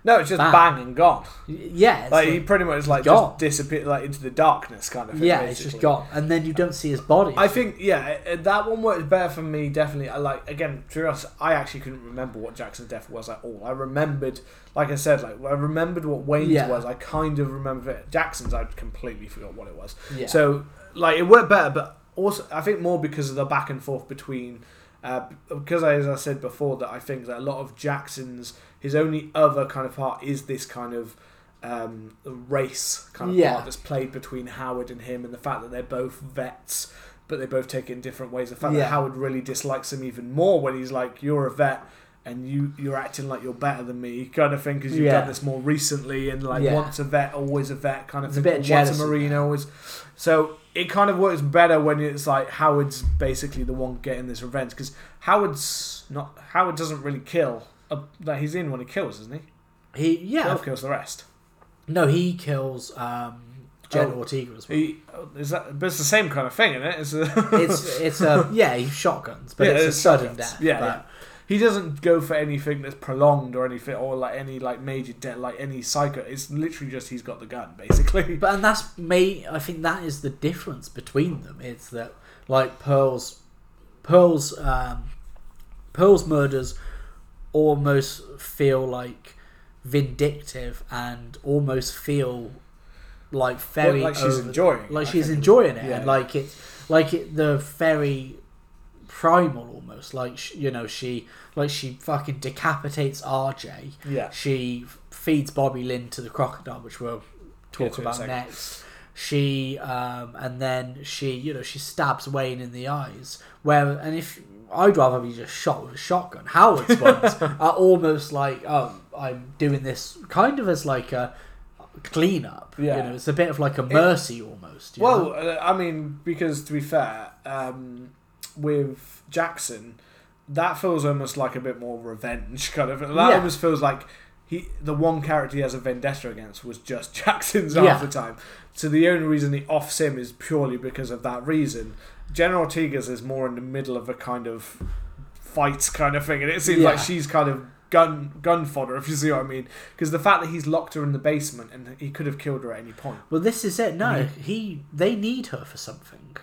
no, it's just bang, bang and gone. Yeah, like, like he pretty much like gone. Just disappeared, like into the darkness kind of thing. Yeah, basically. It's just gone, and then you don't see his body. I think yeah, that one worked better for me definitely. I like again, to be honest, I actually couldn't remember what Jackson's death was at all. I remembered, like I said, like I remembered what Wayne's yeah. was. I kind of remembered it. Jackson's. I completely forgot what it was. Yeah. So. Like, it worked better, but also, I think more because of the back and forth between, uh, because as I said before, that I think that a lot of Jackson's, his only other kind of part is this kind of um, race kind of yeah. part that's played between Howard and him, and the fact that they're both vets, but they both take it in different ways. The fact yeah. that Howard really dislikes him even more when he's like, you're a vet, and you, you're acting like you're better than me, kind of thing, because you've yeah. done this more recently, and like, yeah. once a vet, always a vet, kind of it's thing, a bit once a Marine, always... So... It kind of works better when it's like Howard's basically the one getting this revenge, because Howard's not Howard doesn't really kill. That he's in when he kills, isn't he? He yeah. Ralph kills the rest. No, he kills um, Jenna oh, Ortega as well. He, is that? But it's the same kind of thing, isn't it? It's a it's, it's a yeah. He shotguns, but yeah, it's, it's a sudden death. Yeah, but. yeah. He doesn't go for anything that's prolonged or anything, or like any like major death, like any psycho. It's literally just he's got the gun, basically. But and that's me. I think that is the difference between them. It's that like Pearl's, Pearl's, um, Pearl's murders almost feel like vindictive and almost feel like very well, like she's over, enjoying, like she's enjoying it, yeah. and like it, like it, the very. Primal almost, like she, you know she like she fucking decapitates R J. Yeah. She feeds Bobby Lynn to the crocodile, which we'll talk about next. She um and then she you know she stabs Wayne in the eyes. Where and if I'd rather be just shot with a shotgun. Howard's ones are almost like oh I'm doing this kind of as like a cleanup. Yeah. You know it's a bit of like a mercy it, almost. You well, know? I mean because to be fair. um With Jackson, that feels almost like a bit more revenge kind of. That yeah. almost feels like he, the one character he has a vendetta against was just Jackson's yeah. half the time. So the only reason he offs him is purely because of that reason. Jenna Ortega's is more in the middle of a kind of fight kind of thing, and it seems yeah. like she's kind of gun gun fodder, if you see what I mean. Because the fact that he's locked her in the basement and he could have killed her at any point. Well, this is it. No, mm-hmm. he they need her for something.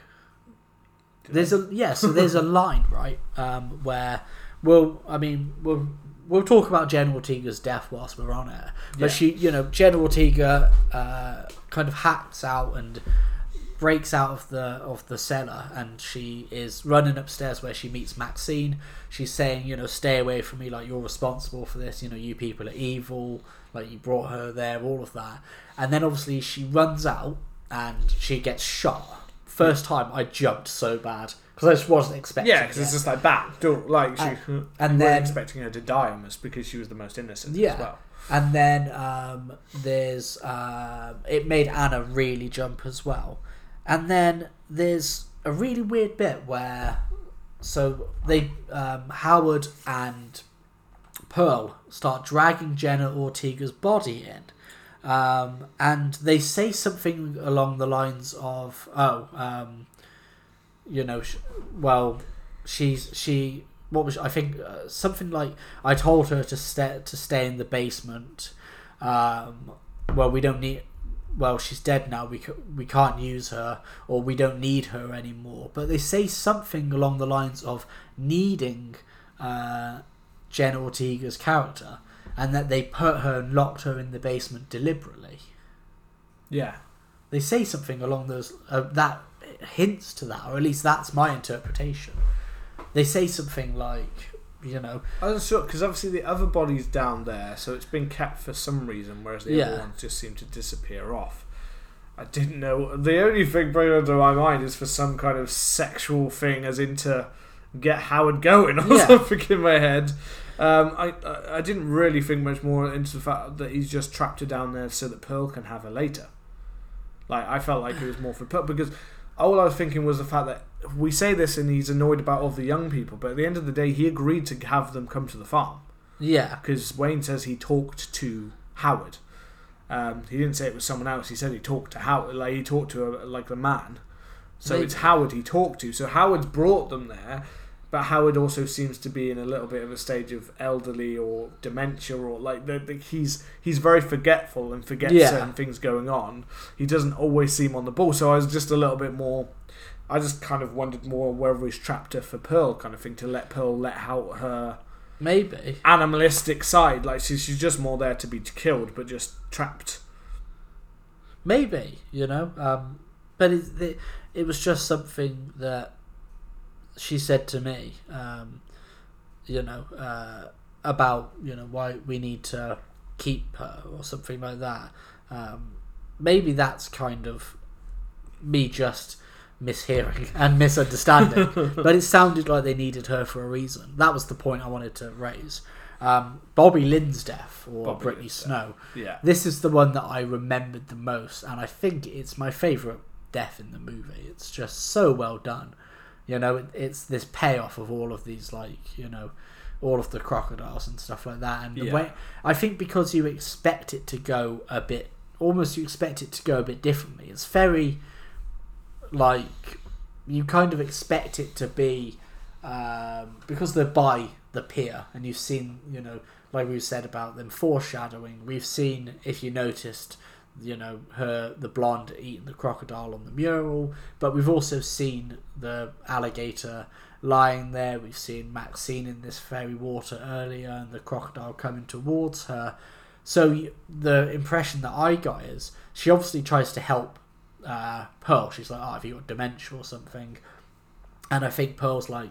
There's a yeah, so there's a line right um, where we'll I mean we'll we'll talk about Jenna Ortega's death whilst we're on it, but yeah. she you know Jenna Ortega uh, kind of hacks out and breaks out of the of the cellar, and she is running upstairs where she meets Maxxine. She's saying you know stay away from me, like you're responsible for this, you know you people are evil, like you brought her there, all of that, and then obviously she runs out and she gets shot. First time I jumped so bad because I just wasn't expecting. Yeah, because it's just like bam, like she. And, and then expecting her to die almost because she was the most innocent. Yeah. As well. And then um, there's uh, it made Anna really jump as well, and then there's a really weird bit where so they um, Howard and Pearl start dragging Jenna Ortega's body in. Um, and they say something along the lines of, oh, um, you know, she, well, she's she. What was I think uh, something like I told her to stay to stay in the basement. Um, well, we don't need. Well, she's dead now. We we can't use her, or we don't need her anymore. But they say something along the lines of needing uh, Jenna Ortega's character, and that they put her and locked her in the basement deliberately. Yeah, they say something along those uh, that hints to that, or at least that's my interpretation. They say something like, you know, I was sure because obviously the other body's down there, so it's been kept for some reason, whereas the yeah. other ones just seem to disappear off. I didn't know. The only thing bringing under my mind is for some kind of sexual thing, as in to get Howard going or yeah. something in my head. Um, I, I I didn't really think much more into the fact that he's just trapped her down there so that Pearl can have her later. Like, I felt like it was more for Pearl, because all I was thinking was the fact that we say this and he's annoyed about all the young people, but at the end of the day, he agreed to have them come to the farm. Yeah. Because Wayne says he talked to Howard. Um, he didn't say it was someone else. He said he talked to Howard. Like, he talked to a, like the man. So Maybe. It's Howard he talked to. So Howard's brought them there, but Howard also seems to be in a little bit of a stage of elderly or dementia, or like the, the, he's he's very forgetful and forgets yeah. certain things going on. He doesn't always seem on the ball. So I was just a little bit more. I just kind of wondered more whether he's trapped her for Pearl kind of thing, to let Pearl let out her maybe animalistic side. Like, she's, she's just more there to be killed, but just trapped. Maybe, you know. Um, but it, it, it was just something that she said to me, um, you know, uh, about, you know, why we need to keep her or something like that. Um, maybe that's kind of me just mishearing and misunderstanding, but it sounded like they needed her for a reason. That was the point I wanted to raise. Um, Bobby Lynn's death, or Bobby Brittany Lynn's Snow. Yeah. This is the one that I remembered the most, and I think it's my favourite death in the movie. It's just so well done. You know, it, it's this payoff of all of these, like, you know, all of the crocodiles and stuff like that. And the yeah. way I think, because you expect it to go a bit, almost you expect it to go a bit differently. It's very. Like, you kind of expect it to be, um, because they're by the pier, and you've seen, you know, like we've said about them foreshadowing. We've seen, if you noticed, you know, her, the blonde, eating the crocodile on the mural, but we've also seen the alligator lying there. We've seen Maxxine in this fairy water earlier, and the crocodile coming towards her. So the impression that I got is she obviously tries to help Uh, Pearl. She's like, oh, have you got dementia or something? And I think Pearl's like,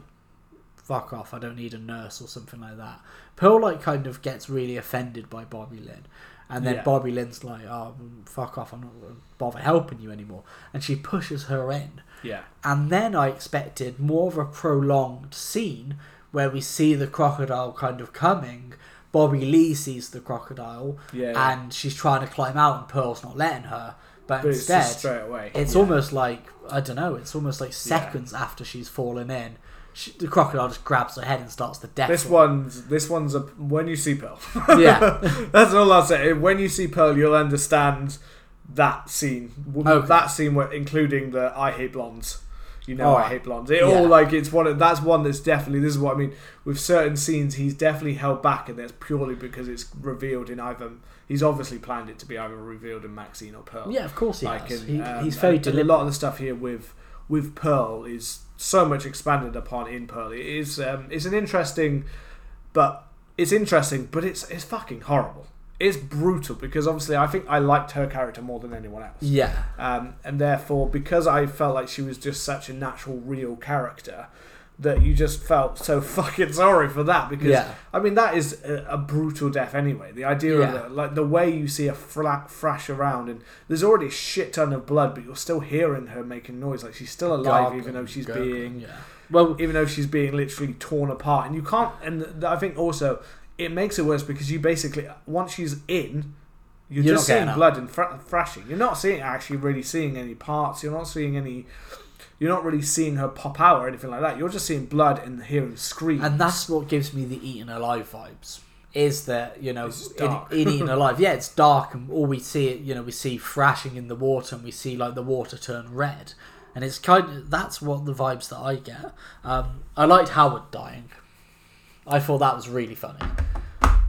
fuck off, I don't need a nurse or something like that. Pearl like kind of gets really offended by Bobby Lynn, and then yeah. Bobby Lynn's like, oh, fuck off, I'm not going to bother helping you anymore, and she pushes her in. Yeah. And then I expected more of a prolonged scene where we see the crocodile kind of coming. Bobby Lee sees the crocodile yeah, yeah. and she's trying to climb out, and Pearl's not letting her. But, but instead, it's, straight away. it's yeah. almost like, I don't know, it's almost like seconds yeah. after she's fallen in, she, the crocodile just grabs her head and starts the death. This roll. one's, this one's a, when you see Pearl. yeah. That's all I'll say. When you see Pearl, you'll understand that scene. Okay. That scene, where, including the I hate blondes. You know, oh, I hate blondes. It yeah. all, like, it's one of, that's one that's definitely, this is what I mean, with certain scenes, he's definitely held back, and that's purely because it's revealed in either, he's obviously planned it to be either revealed in Maxxine or Pearl. Yeah, of course he like, has. And, he, um, he's very deliberate. A lot of the stuff here with with Pearl is so much expanded upon in Pearl. It is, um, it's an interesting, but it's interesting, but it's it's fucking horrible. It's brutal, because obviously I think I liked her character more than anyone else. Yeah. Um, and therefore, because I felt like she was just such a natural, real character, that you just felt so fucking sorry for that. Because, yeah. I mean, that is a, a brutal death anyway. The idea yeah. of the, like, the way you see her flat thrash around, and there's already a shit ton of blood, but you're still hearing her making noise. Like, she's still alive, Gargling, even though she's gurgling, being... Yeah. Well, even though she's being literally torn apart. And you can't... And I think also... It makes it worse because you basically, once she's in, you're, you're just seeing blood and thr- thrashing. You're not seeing actually really seeing any parts. You're not seeing any. You're not really seeing her pop out or anything like that. You're just seeing blood and hearing screams. And that's what gives me the Eaten Alive vibes. Is that, you know, in, in Eaten Alive, yeah, it's dark, and all we see, you know, we see thrashing in the water, and we see like the water turn red. and it's kind of, that's what the vibes that I get. Um, I liked Howard dying. I thought that was really funny.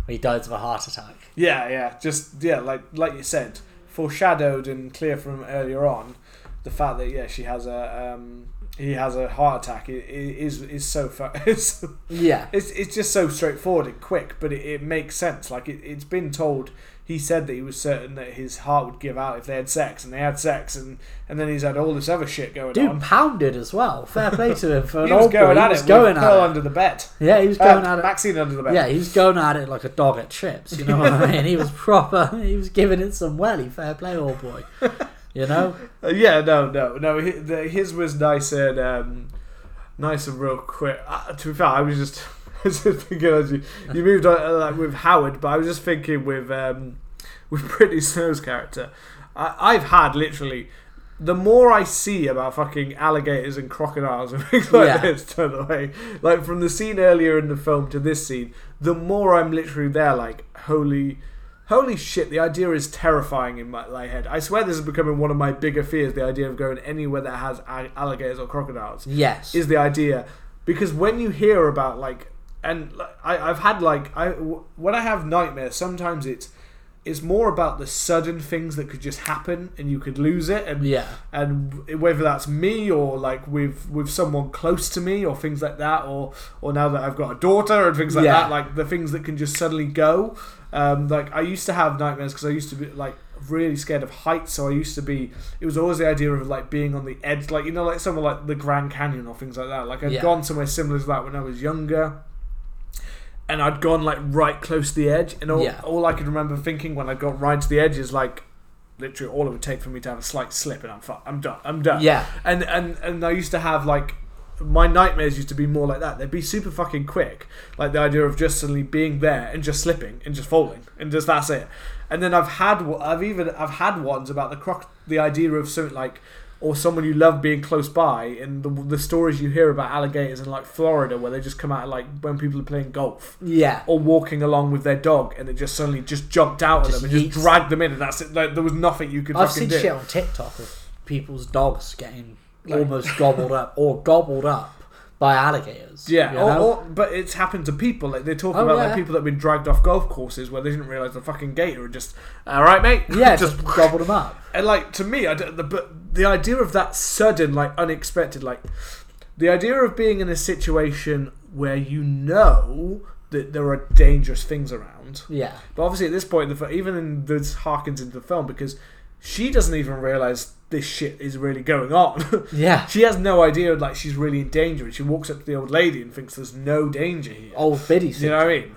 He died of a heart attack. Yeah, yeah, just yeah, like like you said, foreshadowed and clear from earlier on, the fact that yeah, she has a um, he has a heart attack. It, it is is so fu- it's, yeah, it's it's just so straightforward and quick, but it, it makes sense. Like it, it's been told. He said that he was certain that his heart would give out if they had sex, and they had sex, and, and then he's had all this other shit going Dude, on. Dude pounded as well. Fair play to him for an old boy. He was going at it. He was going at Pearl under the bed. Yeah, he was going uh, at it. Maxxine under the bed. Yeah, he was going at it like a dog at chips. You know what I mean? He was proper. He was giving it some welly. Fair play, old boy. You know? Uh, yeah, no, no, no. His was nice and um, nice and real quick. Uh, to be fair, I was just. I was just thinking, as you, you moved on uh, like with Howard, but I was just thinking with um, with Brittany Snow's character. I, I've had literally the more I see about fucking alligators and crocodiles and things like yeah. this, by the way, like from the scene earlier in the film to this scene, the more I'm literally there, like holy, holy shit! The idea is terrifying in my, my head. I swear this is becoming one of my bigger fears. The idea of going anywhere that has alligators or crocodiles. Yes, is the idea, because when you hear about like. And I, I've had like I when I have nightmares, sometimes it's it's more about the sudden things that could just happen and you could lose it, and yeah. and whether that's me or like with with someone close to me or things like that, or or now that I've got a daughter and things like yeah. that, like the things that can just suddenly go. Um, like I used to have nightmares because I used to be like really scared of heights, so I used to be. It was always the idea of like being on the edge, like you know, like somewhere like the Grand Canyon or things like that. Like I'd yeah. gone somewhere similar to that when I was younger. And I'd gone like right close to the edge, and all, yeah. all I could remember thinking when I got right to the edge is like, literally all it would take for me to have a slight slip, and I'm fu- I'm done, I'm done. Yeah. And and and I used to have like, my nightmares used to be more like that. They'd be super fucking quick, like the idea of just suddenly being there and just slipping and just falling and just that's it. And then I've had I've even I've had ones about the croc, the idea of something like. Or someone you love being close by, and the, the stories you hear about alligators in like Florida, where they just come out like when people are playing golf, yeah, or walking along with their dog, and it just suddenly just jumped out at them and just dragged them in, and that's it. Like, there was nothing you could. I've fucking seen do. Shit on TikTok of people's dogs getting like, almost gobbled up or gobbled up by alligators. Yeah, you know? or, or, but it's happened to people. Like they're talking oh, about yeah. like people that've been dragged off golf courses where they didn't realise the fucking gator had just all right, mate. Yeah, just, just gobbled them up. And like to me, I don't, the but. The idea of that sudden, like, unexpected, like, the idea of being in a situation where you know that there are dangerous things around. Yeah. But obviously at this point, the even in this harkens into the film, because she doesn't even realise this shit is really going on. Yeah. She has no idea, like, she's really in danger, and she walks up to the old lady and thinks there's no danger here. Old biddy syndrome. You know what I mean?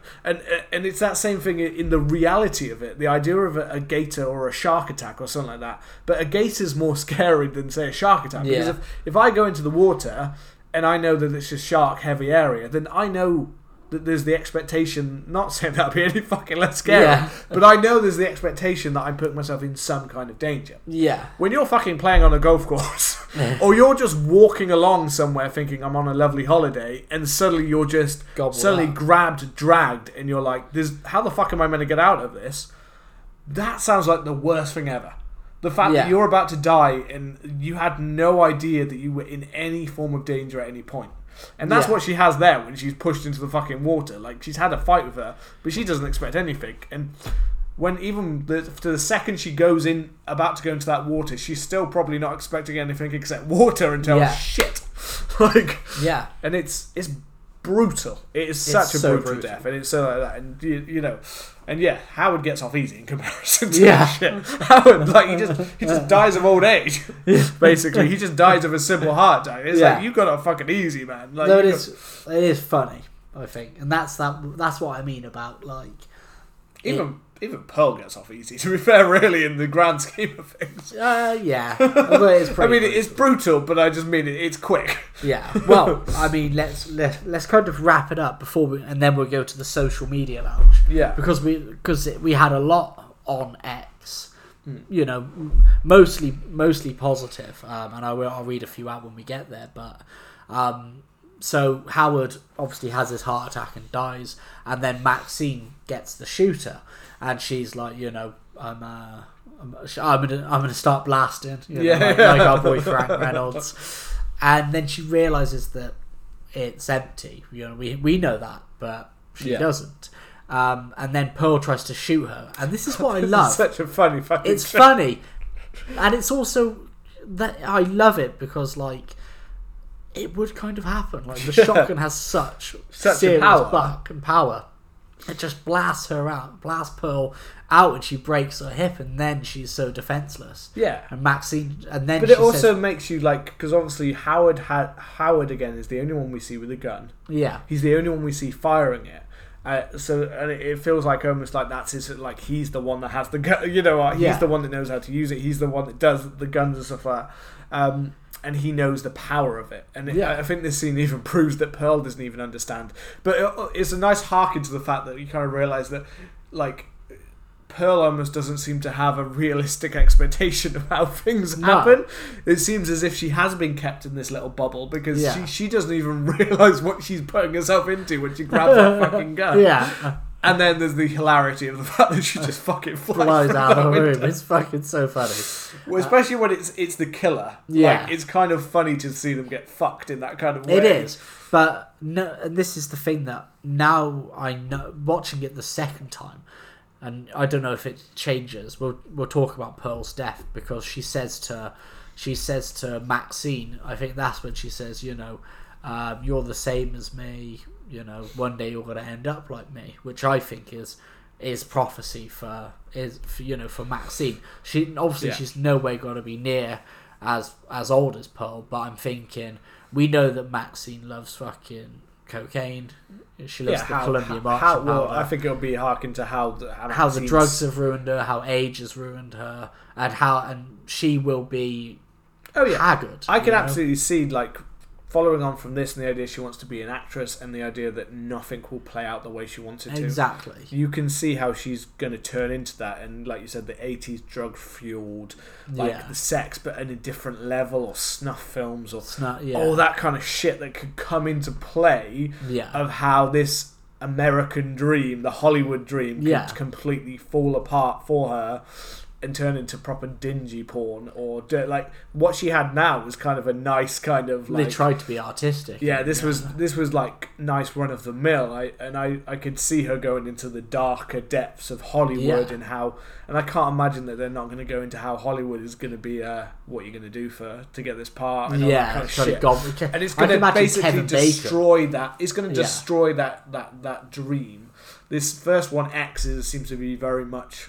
And and it's that same thing in the reality of it, the idea of a, a gator or a shark attack or something like that. But a gator's more scary than, say, a shark attack. Because yeah. if, if I go into the water and I know that it's a shark-heavy area, then I know... there's the expectation, not saying that'll be any fucking less scary, yeah. but I know there's the expectation that I'm putting myself in some kind of danger. Yeah. When you're fucking playing on a golf course, or you're just walking along somewhere thinking I'm on a lovely holiday, and suddenly you're just Gobble suddenly out. grabbed, dragged, and you're like, "There's how the fuck am I meant to get out of this?" That sounds like the worst thing ever. The fact yeah. that you're about to die and you had no idea that you were in any form of danger at any point. And that's yeah. what she has there when she's pushed into the fucking water. Like, she's had a fight with her, but she doesn't expect anything. And when even the, to the second she goes in, about to go into that water, she's still probably not expecting anything except water until yeah. shit. Like, yeah. And it's it's brutal. It is such it's a so brutal, brutal death. And it's so like that. And, you, you know... And yeah, Howard gets off easy in comparison to yeah. that shit. Howard, like, he just he just dies of old age, basically. He just dies of a simple heart attack. It's yeah. like, you got off fucking easy, man. Like, no, it, got... is, it is funny, I think. And that's that. That's what I mean about, like... Even it... even Pearl gets off easy, to be fair, really, in the grand scheme of things. Uh, yeah. It's I mean, brutal. it's brutal, but I just mean it, it's quick. Yeah. Well, I mean, let's, let's let's kind of wrap it up before we... And then we'll go to the social media lounge. Yeah, because we because we had a lot on X, you know, mostly mostly positive, um, and I will I'll read a few out when we get there. But um, so Howard obviously has his heart attack and dies, and then Maxxine gets the shooter, and she's like, you know, I'm uh, I'm, I'm gonna I'm gonna start blasting, you know, yeah. like, like our boy Frank Reynolds. And then she realizes that it's empty. You know, we we know that, but she yeah. doesn't. Um, and then Pearl tries to shoot her, and this is what I love. It's such a funny fucking. It's show. funny, and it's also that I love it because like it would kind of happen. Like the yeah. shotgun has such such serious power. buck and power. It just blasts her out, blasts Pearl out, and she breaks her hip, and then she's so defenseless. Yeah, and Maxxine, and then. But it she also says, makes you like, because obviously Howard had Howard again is the only one we see with a gun. Yeah, he's the only one we see firing it. Uh, so and it, it feels like almost like that's his, like he's the one that has the gun. You know, like, he's yeah. the one that knows how to use it. He's the one that does the guns and stuff like that. Um, And he knows the power of it. And yeah. it, I think this scene even proves that Pearl doesn't even understand. But it, it's a nice harken to the fact that you kind of realise that, like, Pearl almost doesn't seem to have a realistic expectation of how things no. happen. It seems as if she has been kept in this little bubble because yeah. she, she doesn't even realise what she's putting herself into when she grabs that fucking gun. Yeah. And then there's the hilarity of the fact that she just fucking flies, flies out of the window. room. It's fucking so funny. Well, especially uh, when it's it's the killer. Yeah. Like, it's kind of funny to see them get fucked in that kind of way. It is. But no, and this is the thing that now I know, watching it the second time, and I don't know if it changes. We'll we'll talk about Pearl's death because she says to she says to Maxxine, I think that's when she says, you know, um, you're the same as me. You know, one day you're gonna end up like me, which I think is is prophecy for is for, you know for Maxxine. She obviously yeah. she's nowhere gonna be near as as old as Pearl, but I'm thinking we know that Maxxine loves fucking cocaine. She loves yeah, the how, Columbia March. Well, I think it'll be harkened to how the, how, how the drugs have ruined her, how age has ruined her, and how and she will be oh yeah haggard. I can know? absolutely see like. Following on from this and the idea she wants to be an actress and the idea that nothing will play out the way she wants it to. Exactly. You can see how she's going to turn into that and like you said, the eighties drug-fueled, like yeah. the sex but at a different level or snuff films or Snuff, yeah. all that kind of shit that could come into play yeah. of how this American dream, the Hollywood dream, yeah. could completely fall apart for her. And turn into proper dingy porn or dirt. Like what she had now was kind of a nice kind of. Like, they tried to be artistic. Yeah, this yeah. was this was like nice run of the mill. I and I, I could see her going into the darker depths of Hollywood yeah. and how. And I can't imagine that they're not going to go into how Hollywood is going to be. Uh, what you're going to do for to get this part? And yeah, all that kind of shit. Gone. And it's going to basically Kevin destroy Bacon. that. It's going to destroy yeah. that that that dream. This first one, X, is, seems to be very much.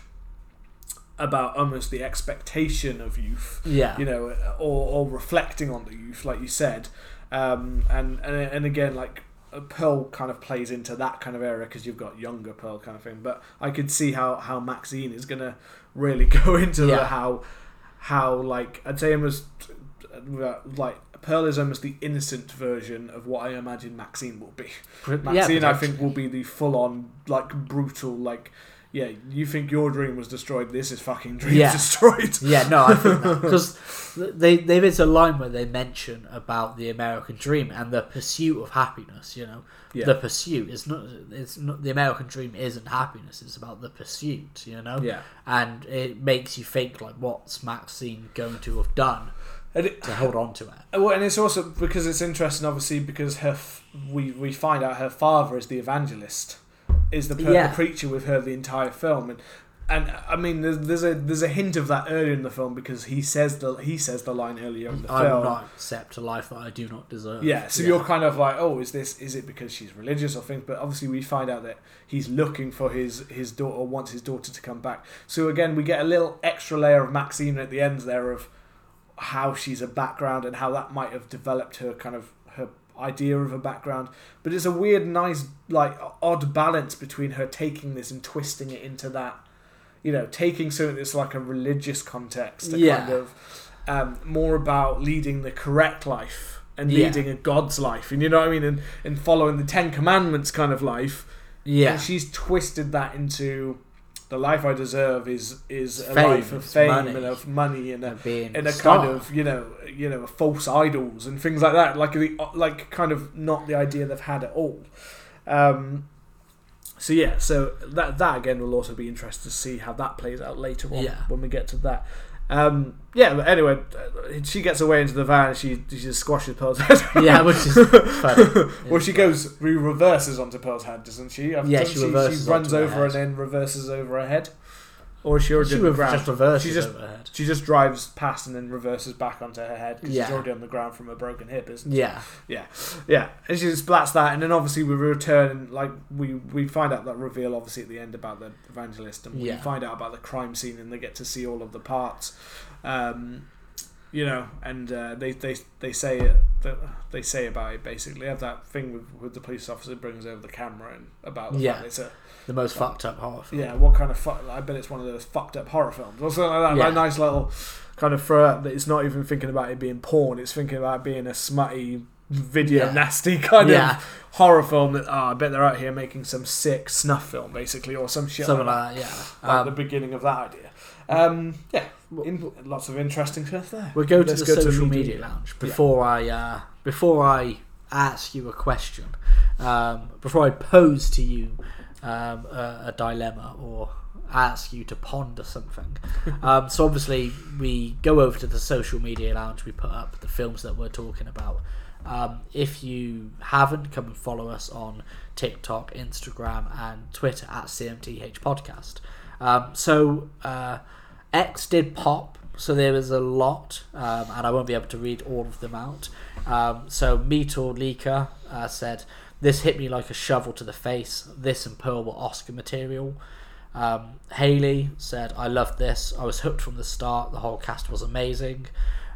About almost the expectation of youth, yeah, you know, or, or reflecting on the youth, like you said, um, and, and and again, like Pearl kind of plays into that kind of area because you've got younger Pearl kind of thing. But I could see how, how Maxxine is gonna really go into yeah. the how how like I'd say almost like. Pearl is almost the innocent version of what I imagine Maxxine will be. Maxxine, yeah, I think, will be the full-on, like, brutal, like, yeah, you think your dream was destroyed, this is fucking dream yeah. destroyed. Yeah, no, I think that. Because they, there is a line where they mention about the American dream and the pursuit of happiness, you know. Yeah. The pursuit is not, it's not, the American dream isn't happiness, it's about the pursuit, you know. Yeah. And it makes you think, like, what's Maxxine going to have done? And it, to hold on to it. Well, and it's also because it's interesting, obviously, because her f- we we find out her father is the evangelist, is the, per- yeah. the preacher with her the entire film, and and I mean there's, there's a there's a hint of that earlier in the film because he says the he says the line earlier in the I film. I will not accept a life that I do not deserve. Yeah, so yeah. you're kind of like, oh, is this is it because she's religious or things? But obviously we find out that he's looking for his his daughter, or wants his daughter to come back. So again, we get a little extra layer of Maxxine at the end there of. How she's a background and how that might have developed her kind of her idea of a background, but it's a weird, nice, like odd balance between her taking this and twisting it into that, you know, taking something that's like a religious context, a yeah. kind of um, more about leading the correct life and yeah. leading a God's life, and you know what I mean, and and following the Ten Commandments kind of life. Yeah, and she's twisted that into. The life I deserve is is a fame, life of fame money. and of money and a and, being and a star. kind of you know you know false idols and things like that, like the like kind of not the idea they've had at all. Um, So yeah, so that that again will also be interesting to see how that plays out later on yeah. when we get to that. Um, yeah, but anyway, she gets away into the van and she, she just squashes Pearl's head. Yeah, which is funny. Well, she goes, she reverses onto Pearl's head, doesn't she? I've yeah, she, she reverses. She runs over her and then reverses over her head. Or is she already she on the ground? Just reverses she just, over her head. She just drives past and then reverses back onto her head because yeah. she's already on the ground from a broken hip, isn't she? Yeah. Yeah. Yeah. And she just splats that, and then obviously we return, and like we, we find out that reveal obviously at the end about the evangelist, and we yeah. find out about the crime scene, and they get to see all of the parts. Um, you know, and uh, they, they they say it, they say about it basically. They have that thing with, with the police officer brings over the camera and about the yeah. fact it's a the most like, fucked up horror film. Yeah, what kind of fuck? I bet it's one of those fucked up horror films. Or something like that. Yeah. Like nice little kind of throw up that it's not even thinking about it being porn. It's thinking about it being a smutty video, yeah. nasty kind yeah. of horror film. That oh, I bet they're out here making some sick snuff film, basically, or some shit. Something like, like that. Yeah, like um, the beginning of that idea. Um, yeah, in, lots of interesting stuff there. We'll go Let's to the go social to media, media lounge before yeah. I uh, before I ask you a question, um, before I pose to you um, a, a dilemma or ask you to ponder something. um, so obviously we go over to the social media lounge. We put up the films that we're talking about. Um, if you haven't, come and follow us on TikTok, Instagram, and Twitter at C M T H podcast. Um, so uh, X did pop, so there was a lot, um, and I won't be able to read all of them out. Um, so Meetor Leaker uh, said, "This hit me like a shovel to the face. This and Pearl were Oscar material." Um, Haley said, "I loved this. I was hooked from the start. The whole cast was amazing."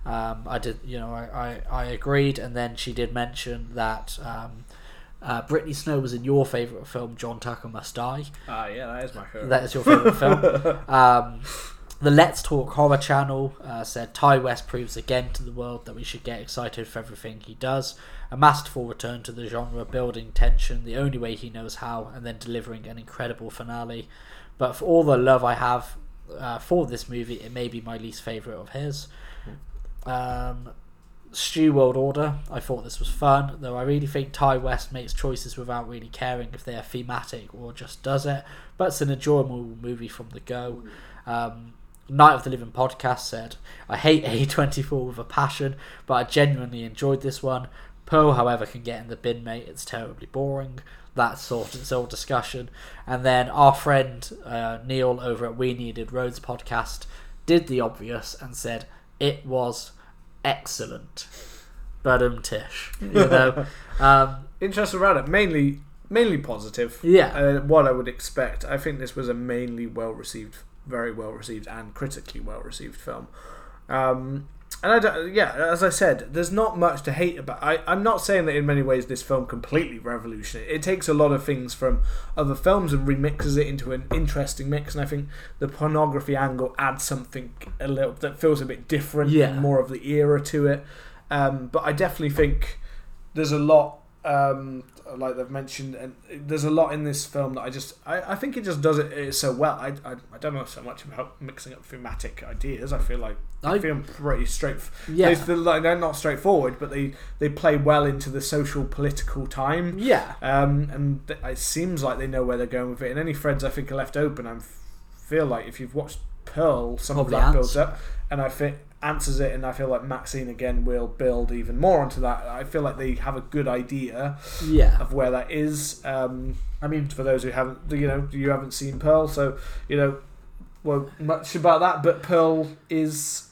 Um, I did, you know, I, I, I agreed, and then she did mention that. Um, Uh, Brittany Snow was in your favourite film, John Tucker Must Die. Ah, uh, yeah, that is my favourite. That is your favourite film. Um, the Let's Talk Horror channel uh, said, Ti West proves again to the world that we should get excited for everything he does. A masterful return to the genre, building tension the only way he knows how, and then delivering an incredible finale. But for all the love I have uh, for this movie, it may be my least favourite of his. Um... Stew World Order, I thought this was fun, though I really think Ti West makes choices without really caring if they are thematic or just does it, but it's an enjoyable movie from the go. Um, Night of the Living podcast said, I hate A twenty-four with a passion, but I genuinely enjoyed this one. Pearl, however, can get in the bin, mate, it's terribly boring. That sort of whole discussion. And then our friend uh, Neil over at We Needed Roads podcast did the obvious and said, it was excellent, but um, tish, you know. Um, interesting around it, mainly, mainly positive. Yeah, uh, what I would expect. I think this was a mainly well received, very well received, and critically well received film. Um, and I don't, yeah, as I said, there's not much to hate about. I, I'm not saying that in many ways this film completely revolutionized. It takes a lot of things from other films and remixes it into an interesting mix. And I think the pornography angle adds something a little that feels a bit different, yeah. and more of the era to it. Um, but I definitely think there's a lot, um, like they've mentioned, and there's a lot in this film that I just, I, I think it just does it, it so well. I, I I don't know so much about mixing up thematic ideas. I feel like I, I feel pretty straight. Yeah, they, they're, they're not straightforward, but they, they play well into the social political time. Yeah, um, and th- it seems like they know where they're going with it. And any threads I think are left open, I feel like if you've watched Pearl, some Probably of that answer. builds up, and I fit. answers it, and I feel like Maxxine again will build even more onto that. I feel like they have a good idea yeah. of where that is. Um, I mean, for those who haven't, you know, you haven't seen Pearl, so you know, well, much about that. But Pearl is,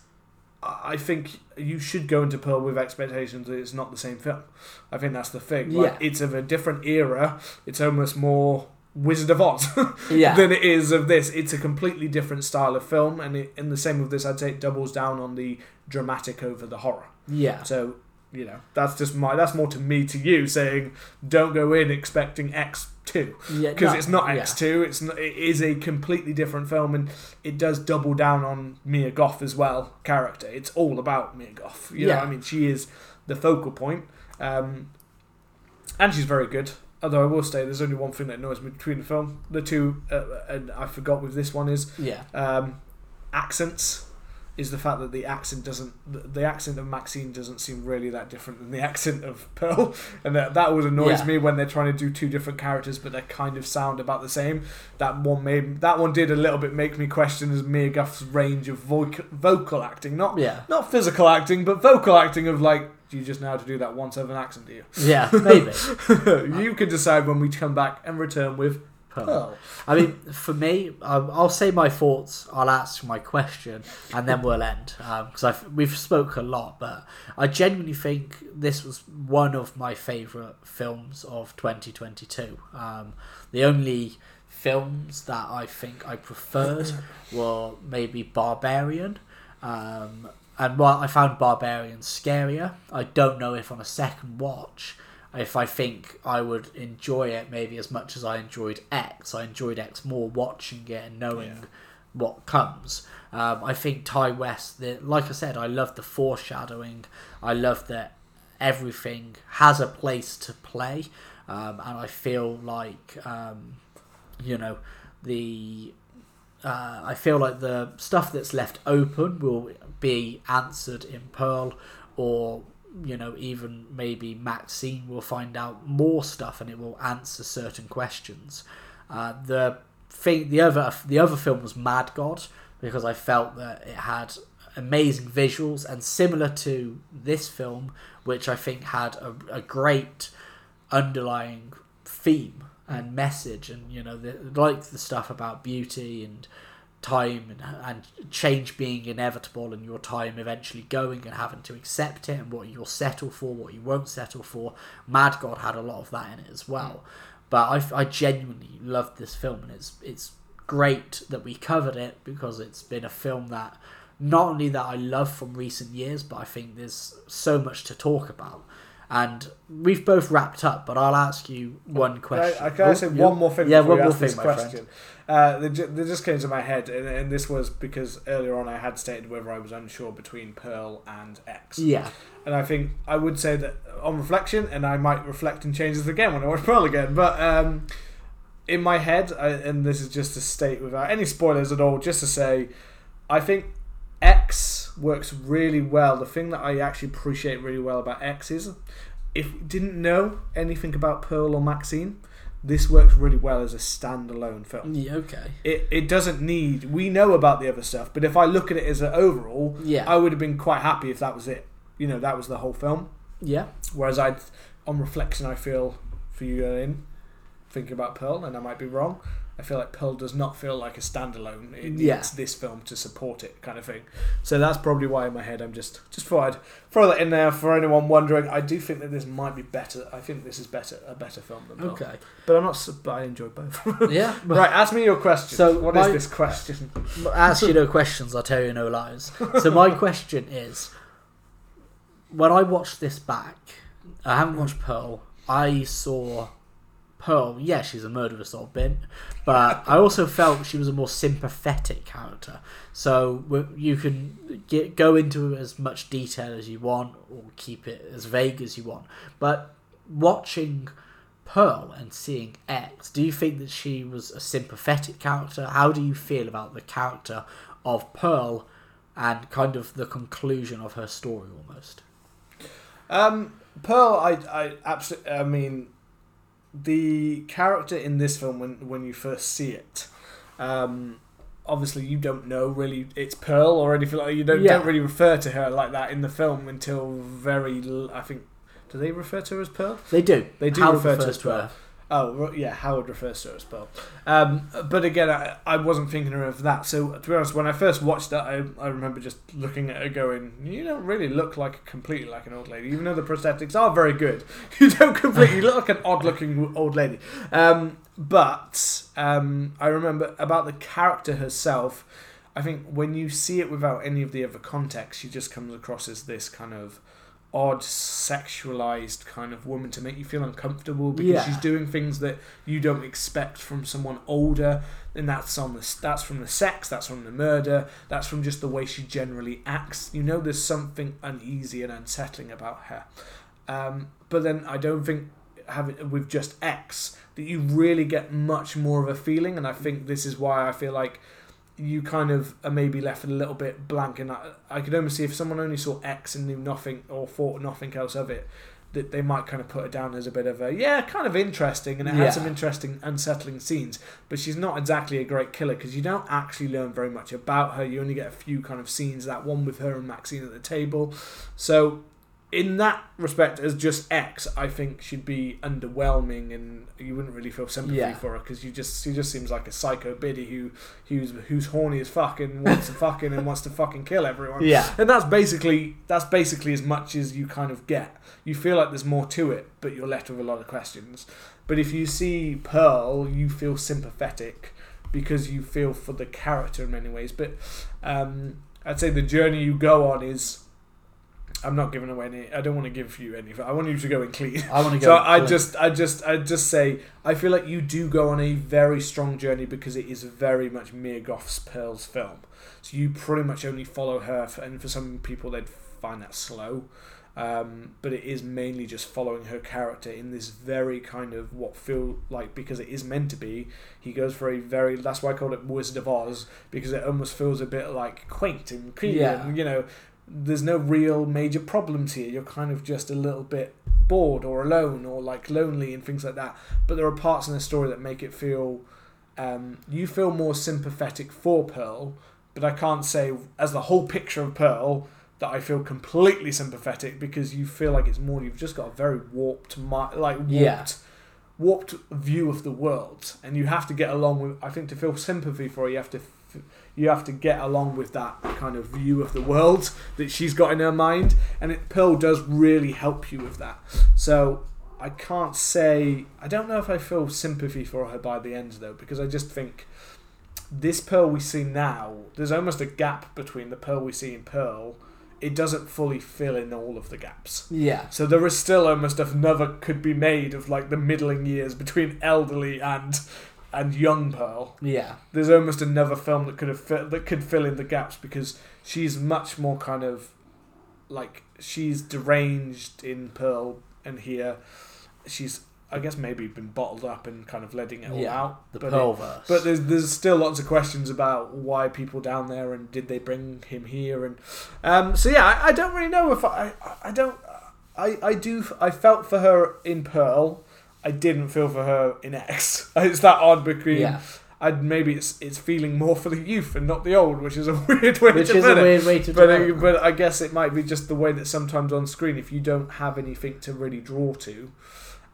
I think, you should go into Pearl with expectations that it's not the same film. I think that's the thing. Like, yeah. It's of a different era. It's almost more Wizard of Oz yeah. than it is of this. It's a completely different style of film, and it, in the same with this, I'd say it doubles down on the dramatic over the horror. Yeah. So, you know, that's just my that's more to me to you saying don't go in expecting X two yeah, because no, it's not X two. Yeah. It's not, it is a completely different film, and it does double down on Mia Goth as well. Character. It's all about Mia Goth. You yeah. know, I mean, she is the focal point, um, and she's very good. Although I will say there's only one thing that annoys me between the film. The two, uh, and I forgot with this one is yeah. um, accents. is the fact that the accent doesn't, the accent of Maxxine doesn't seem really that different than the accent of Pearl, and that that always annoys yeah. me when they're trying to do two different characters but they kind of sound about the same. That one made that one did a little bit make me question as Mia Goth's range of voc- vocal acting, not yeah. not physical acting, but vocal acting of like, do you just know how to do that once over an accent? Do you? Yeah, maybe. You can decide when we come back and return with Pearl. I mean, for me, um, I'll say my thoughts, I'll ask my question, and then we'll end, because um, we've spoke a lot, but I genuinely think this was one of my favourite films of twenty twenty-two. Um, the only films that I think I preferred were maybe Barbarian, um, and while I found Barbarian scarier, I don't know if on a second watch... if I think I would enjoy it maybe as much as I enjoyed X. I enjoyed X more watching it and knowing yeah. what comes. Um, I think Ti West, the, like I said, I love the foreshadowing. I love that everything has a place to play. Um, and I feel like, um, you know, the... Uh, I feel like the stuff that's left open will be answered in Pearl, or... you know, even maybe Maxxine will find out more stuff and it will answer certain questions. Uh, the thing, the other, the other film was Mad God, because I felt that it had amazing visuals, and similar to this film, which I think had a, a great underlying theme and message, and you know, the, like the stuff about beauty and time and, and change being inevitable, and your time eventually going and having to accept it, and what you'll settle for, what you won't settle for. Mad God had a lot of that in it as well. But I, I genuinely loved this film, and it's it's great that we covered it, because it's been a film that not only that I love from recent years, but I think there's so much to talk about. And we've both wrapped up, but I'll ask you one question. I, I can I say oh, one yeah. more thing? Yeah, one more thing, my question. friend. Uh, they, ju- they just came to my head, and, and this was because earlier on I had stated whether I was unsure between Pearl and X. Yeah. And I think I would say that on reflection, and I might reflect and change this again when I watch Pearl again, but um, in my head, I, and this is just to state without any spoilers at all, just to say, I think X works really well. The thing that I actually appreciate really well about X is, if you didn't know anything about Pearl or Maxxine, this works really well as a standalone film. Yeah, okay. It it doesn't need... We know about the other stuff, but if I look at it as an overall, yeah. I would have been quite happy if that was it. You know, that was the whole film. Yeah. Whereas I, on reflection, I feel, for you in thinking about Pearl, and I might be wrong, I feel like Pearl does not feel like a standalone. It needs yeah. this film to support it, kind of thing. So that's probably why in my head I'm just just thought I'd throw that in there for anyone wondering. I do think that this might be better. I think this is better a better film than Pearl. Okay, but I'm not. But I enjoy both. yeah. Well, right. Ask me your question. So what my, is this question? Ask you no questions. I'll tell you no lies. So my question is: when I watched this back, I haven't watched Pearl. I saw Pearl, yeah, she's a murderous old bint, but I also felt she was a more sympathetic character. So you can get, go into as much detail as you want, or keep it as vague as you want. But watching Pearl and seeing X, do you think that she was a sympathetic character? How do you feel about the character of Pearl and kind of the conclusion of her story almost? Um, Pearl, I, I absolutely, I mean... the character in this film, when when you first see it, um, obviously you don't know really it's Pearl or anything like that. You don't, yeah. don't really refer to her like that in the film until very, I think, do they refer to her as Pearl? They do. They do Howard refer to her as Pearl. Oh, yeah, Howard refers to her as Pearl. Um, but again, I, I wasn't thinking of that. So, to be honest, when I first watched that, I, I remember just looking at her going, you don't really look like completely like an old lady, even though the prosthetics are very good. You don't completely look like an odd-looking old lady. Um, but um, I remember about the character herself, I think when you see it without any of the other context, she just comes across as this kind of odd sexualized kind of woman to make you feel uncomfortable, because yeah. she's doing things that you don't expect from someone older, and that's on the that's from the sex, that's from the murder, that's from just the way she generally acts. You know, there's something uneasy and unsettling about her. Um, but then I don't think having with just X that you really get much more of a feeling, and I think this is why I feel like you kind of are maybe left a little bit blank. And I, I could almost see if someone only saw X and knew nothing or thought nothing else of it, that they might kind of put it down as a bit of a, yeah, kind of interesting, and it yeah. had some interesting, unsettling scenes. But she's not exactly a great killer, because you don't actually learn very much about her. You only get a few kind of scenes, that one with her and Maxxine at the table. So in that respect, as just X, I think she'd be underwhelming, and you wouldn't really feel sympathy yeah. for her, because you just she just seems like a psycho biddy who who's who's horny as fuck and wants to fucking and wants to fucking kill everyone. Yeah, and that's basically that's basically as much as you kind of get. You feel like there's more to it, but you're left with a lot of questions. But if you see Pearl, you feel sympathetic because you feel for the character in many ways. But um, I'd say the journey you go on is. I'm not giving away any. I don't want to give you any. I want you to go and clean. I want to go. So I clean. just, I just, I just say, I feel like you do go on a very strong journey, because it is very much Mia Goth's Pearl's film. So you pretty much only follow her, for, and for some people they'd find that slow. Um, but it is mainly just following her character in this very kind of what feel like, because it is meant to be, he goes for a very, that's why I called it Wizard of Oz, because it almost feels a bit like quaint and creepy yeah. and, you know, there's no real major problems here. You're kind of just a little bit bored or alone or like lonely and things like that. But there are parts in the story that make it feel... Um, you feel more sympathetic for Pearl, but I can't say as the whole picture of Pearl that I feel completely sympathetic, because you feel like it's more... You've just got a very warped... Like warped, yeah. warped view of the world. And you have to get along with... I think to feel sympathy for her, you have to... you have to get along with that kind of view of the world that she's got in her mind, and it, Pearl does really help you with that. So I can't say, I don't know if I feel sympathy for her by the end though, because I just think this Pearl we see now, there's almost a gap between the Pearl we see in Pearl. It doesn't fully fill in all of the gaps. Yeah. So there is still almost another could be made of like the middling years between elderly and and young Pearl. Yeah. There's almost another film that could have fi- that could fill in the gaps, because she's much more kind of like she's deranged in Pearl, and here she's I guess maybe been bottled up and kind of letting it all yeah, out. The but Pearlverse. It, but there's there's still lots of questions about why people down there and did they bring him here, and um so yeah, I, I don't really know if I I, I don't I, I do I felt for her in Pearl. I didn't feel for her in X. It's that odd between... Yeah. I'd, maybe it's it's feeling more for the youth and not the old, which is a weird way which to put it. Which is a weird way to do it. But I guess it might be just the way that sometimes on screen, if you don't have anything to really draw to,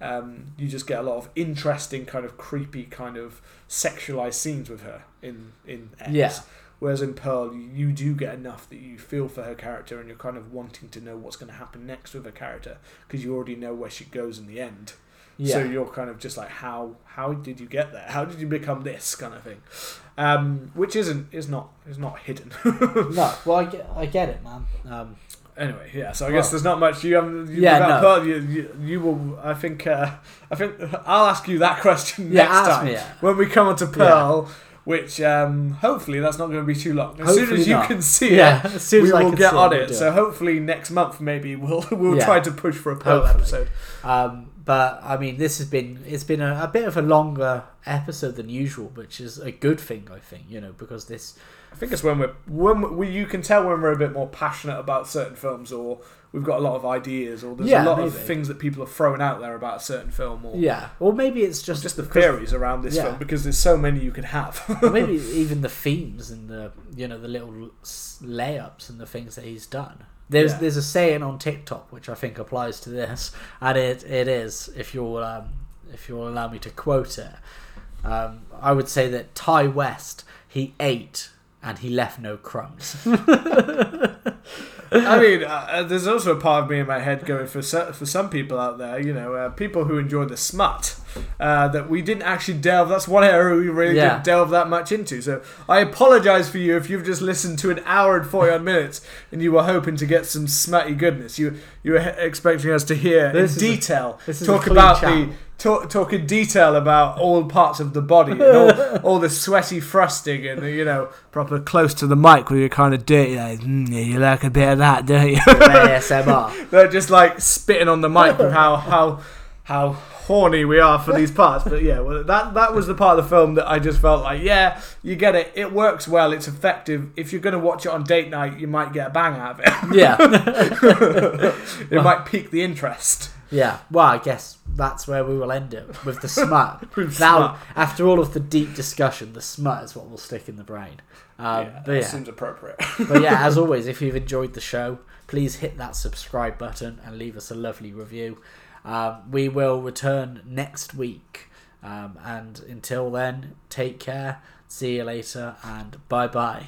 um, you just get a lot of interesting kind of creepy kind of sexualized scenes with her in, in X. Yeah. Whereas in Pearl, you do get enough that you feel for her character, and you're kind of wanting to know what's going to happen next with her character, because you already know where she goes in the end. Yeah. So you're kind of just like, how how did you get there? How did you become this kind of thing? Um, which isn't is not is not hidden. No, well I get I get it, man. Um, anyway, yeah. So I well, guess there's not much you haven't. You, yeah, no. Pearl, you, you, you will. I think. Uh, I think I'll ask you that question yeah, next ask time me, yeah. when we come on to Pearl. Yeah. Which um, hopefully that's not going to be too long. As hopefully soon as you not. can see yeah, it, as soon as we I will get on it. it. So hopefully next month maybe we'll we'll yeah. try to push for a Pearl hopefully. episode. Um, but I mean, this has been it's been a, a bit of a longer episode than usual, which is a good thing, I think. You know, because this I think it's when we're when we, you can tell when we're a bit more passionate about certain films, or we've got a lot of ideas, or there's yeah, a lot maybe. of things that people are throwing out there about a certain film, or yeah, or maybe it's just just the theories around this yeah. film, because there's so many you could have. Or maybe even the themes and the you know the little layups and the things that he's done. There's yeah. there's a saying on TikTok which I think applies to this, and it it is if you'll um, if you'll allow me to quote it, um, I would say that Ti West he ate and he left no crumbs. I mean, uh, there's also a part of me in my head going for for some people out there, you know, uh, people who enjoy the smut, uh, that we didn't actually delve. That's one area we really yeah. didn't delve that much into. So I apologise for you if you've just listened to an hour and forty-odd minutes and you were hoping to get some smutty goodness. You you were expecting us to hear this in detail a, talk about channel. the. Talk, talk in detail about all parts of the body and all, all the sweaty thrusting and, you know, proper close to the mic where you're kind of dirty. Like, mm, you like a bit of that, don't you? A bit of A S M R. They're just like spitting on the mic with how, how, how horny we are for these parts. But yeah, well, that that was the part of the film that I just felt like, yeah, you get it. It works well. It's effective. If you're going to watch it on date night, you might get a bang out of it. Yeah. It well, might pique the interest. Yeah. Well, I guess that's where we will end it, with the smut. With now, smut. After all of the deep discussion, the smut is what will stick in the brain. Um, yeah, that yeah. seems appropriate. But yeah, as always, if you've enjoyed the show, please hit that subscribe button and leave us a lovely review. Um, we will return next week. Um, and until then, take care, see you later, and bye-bye.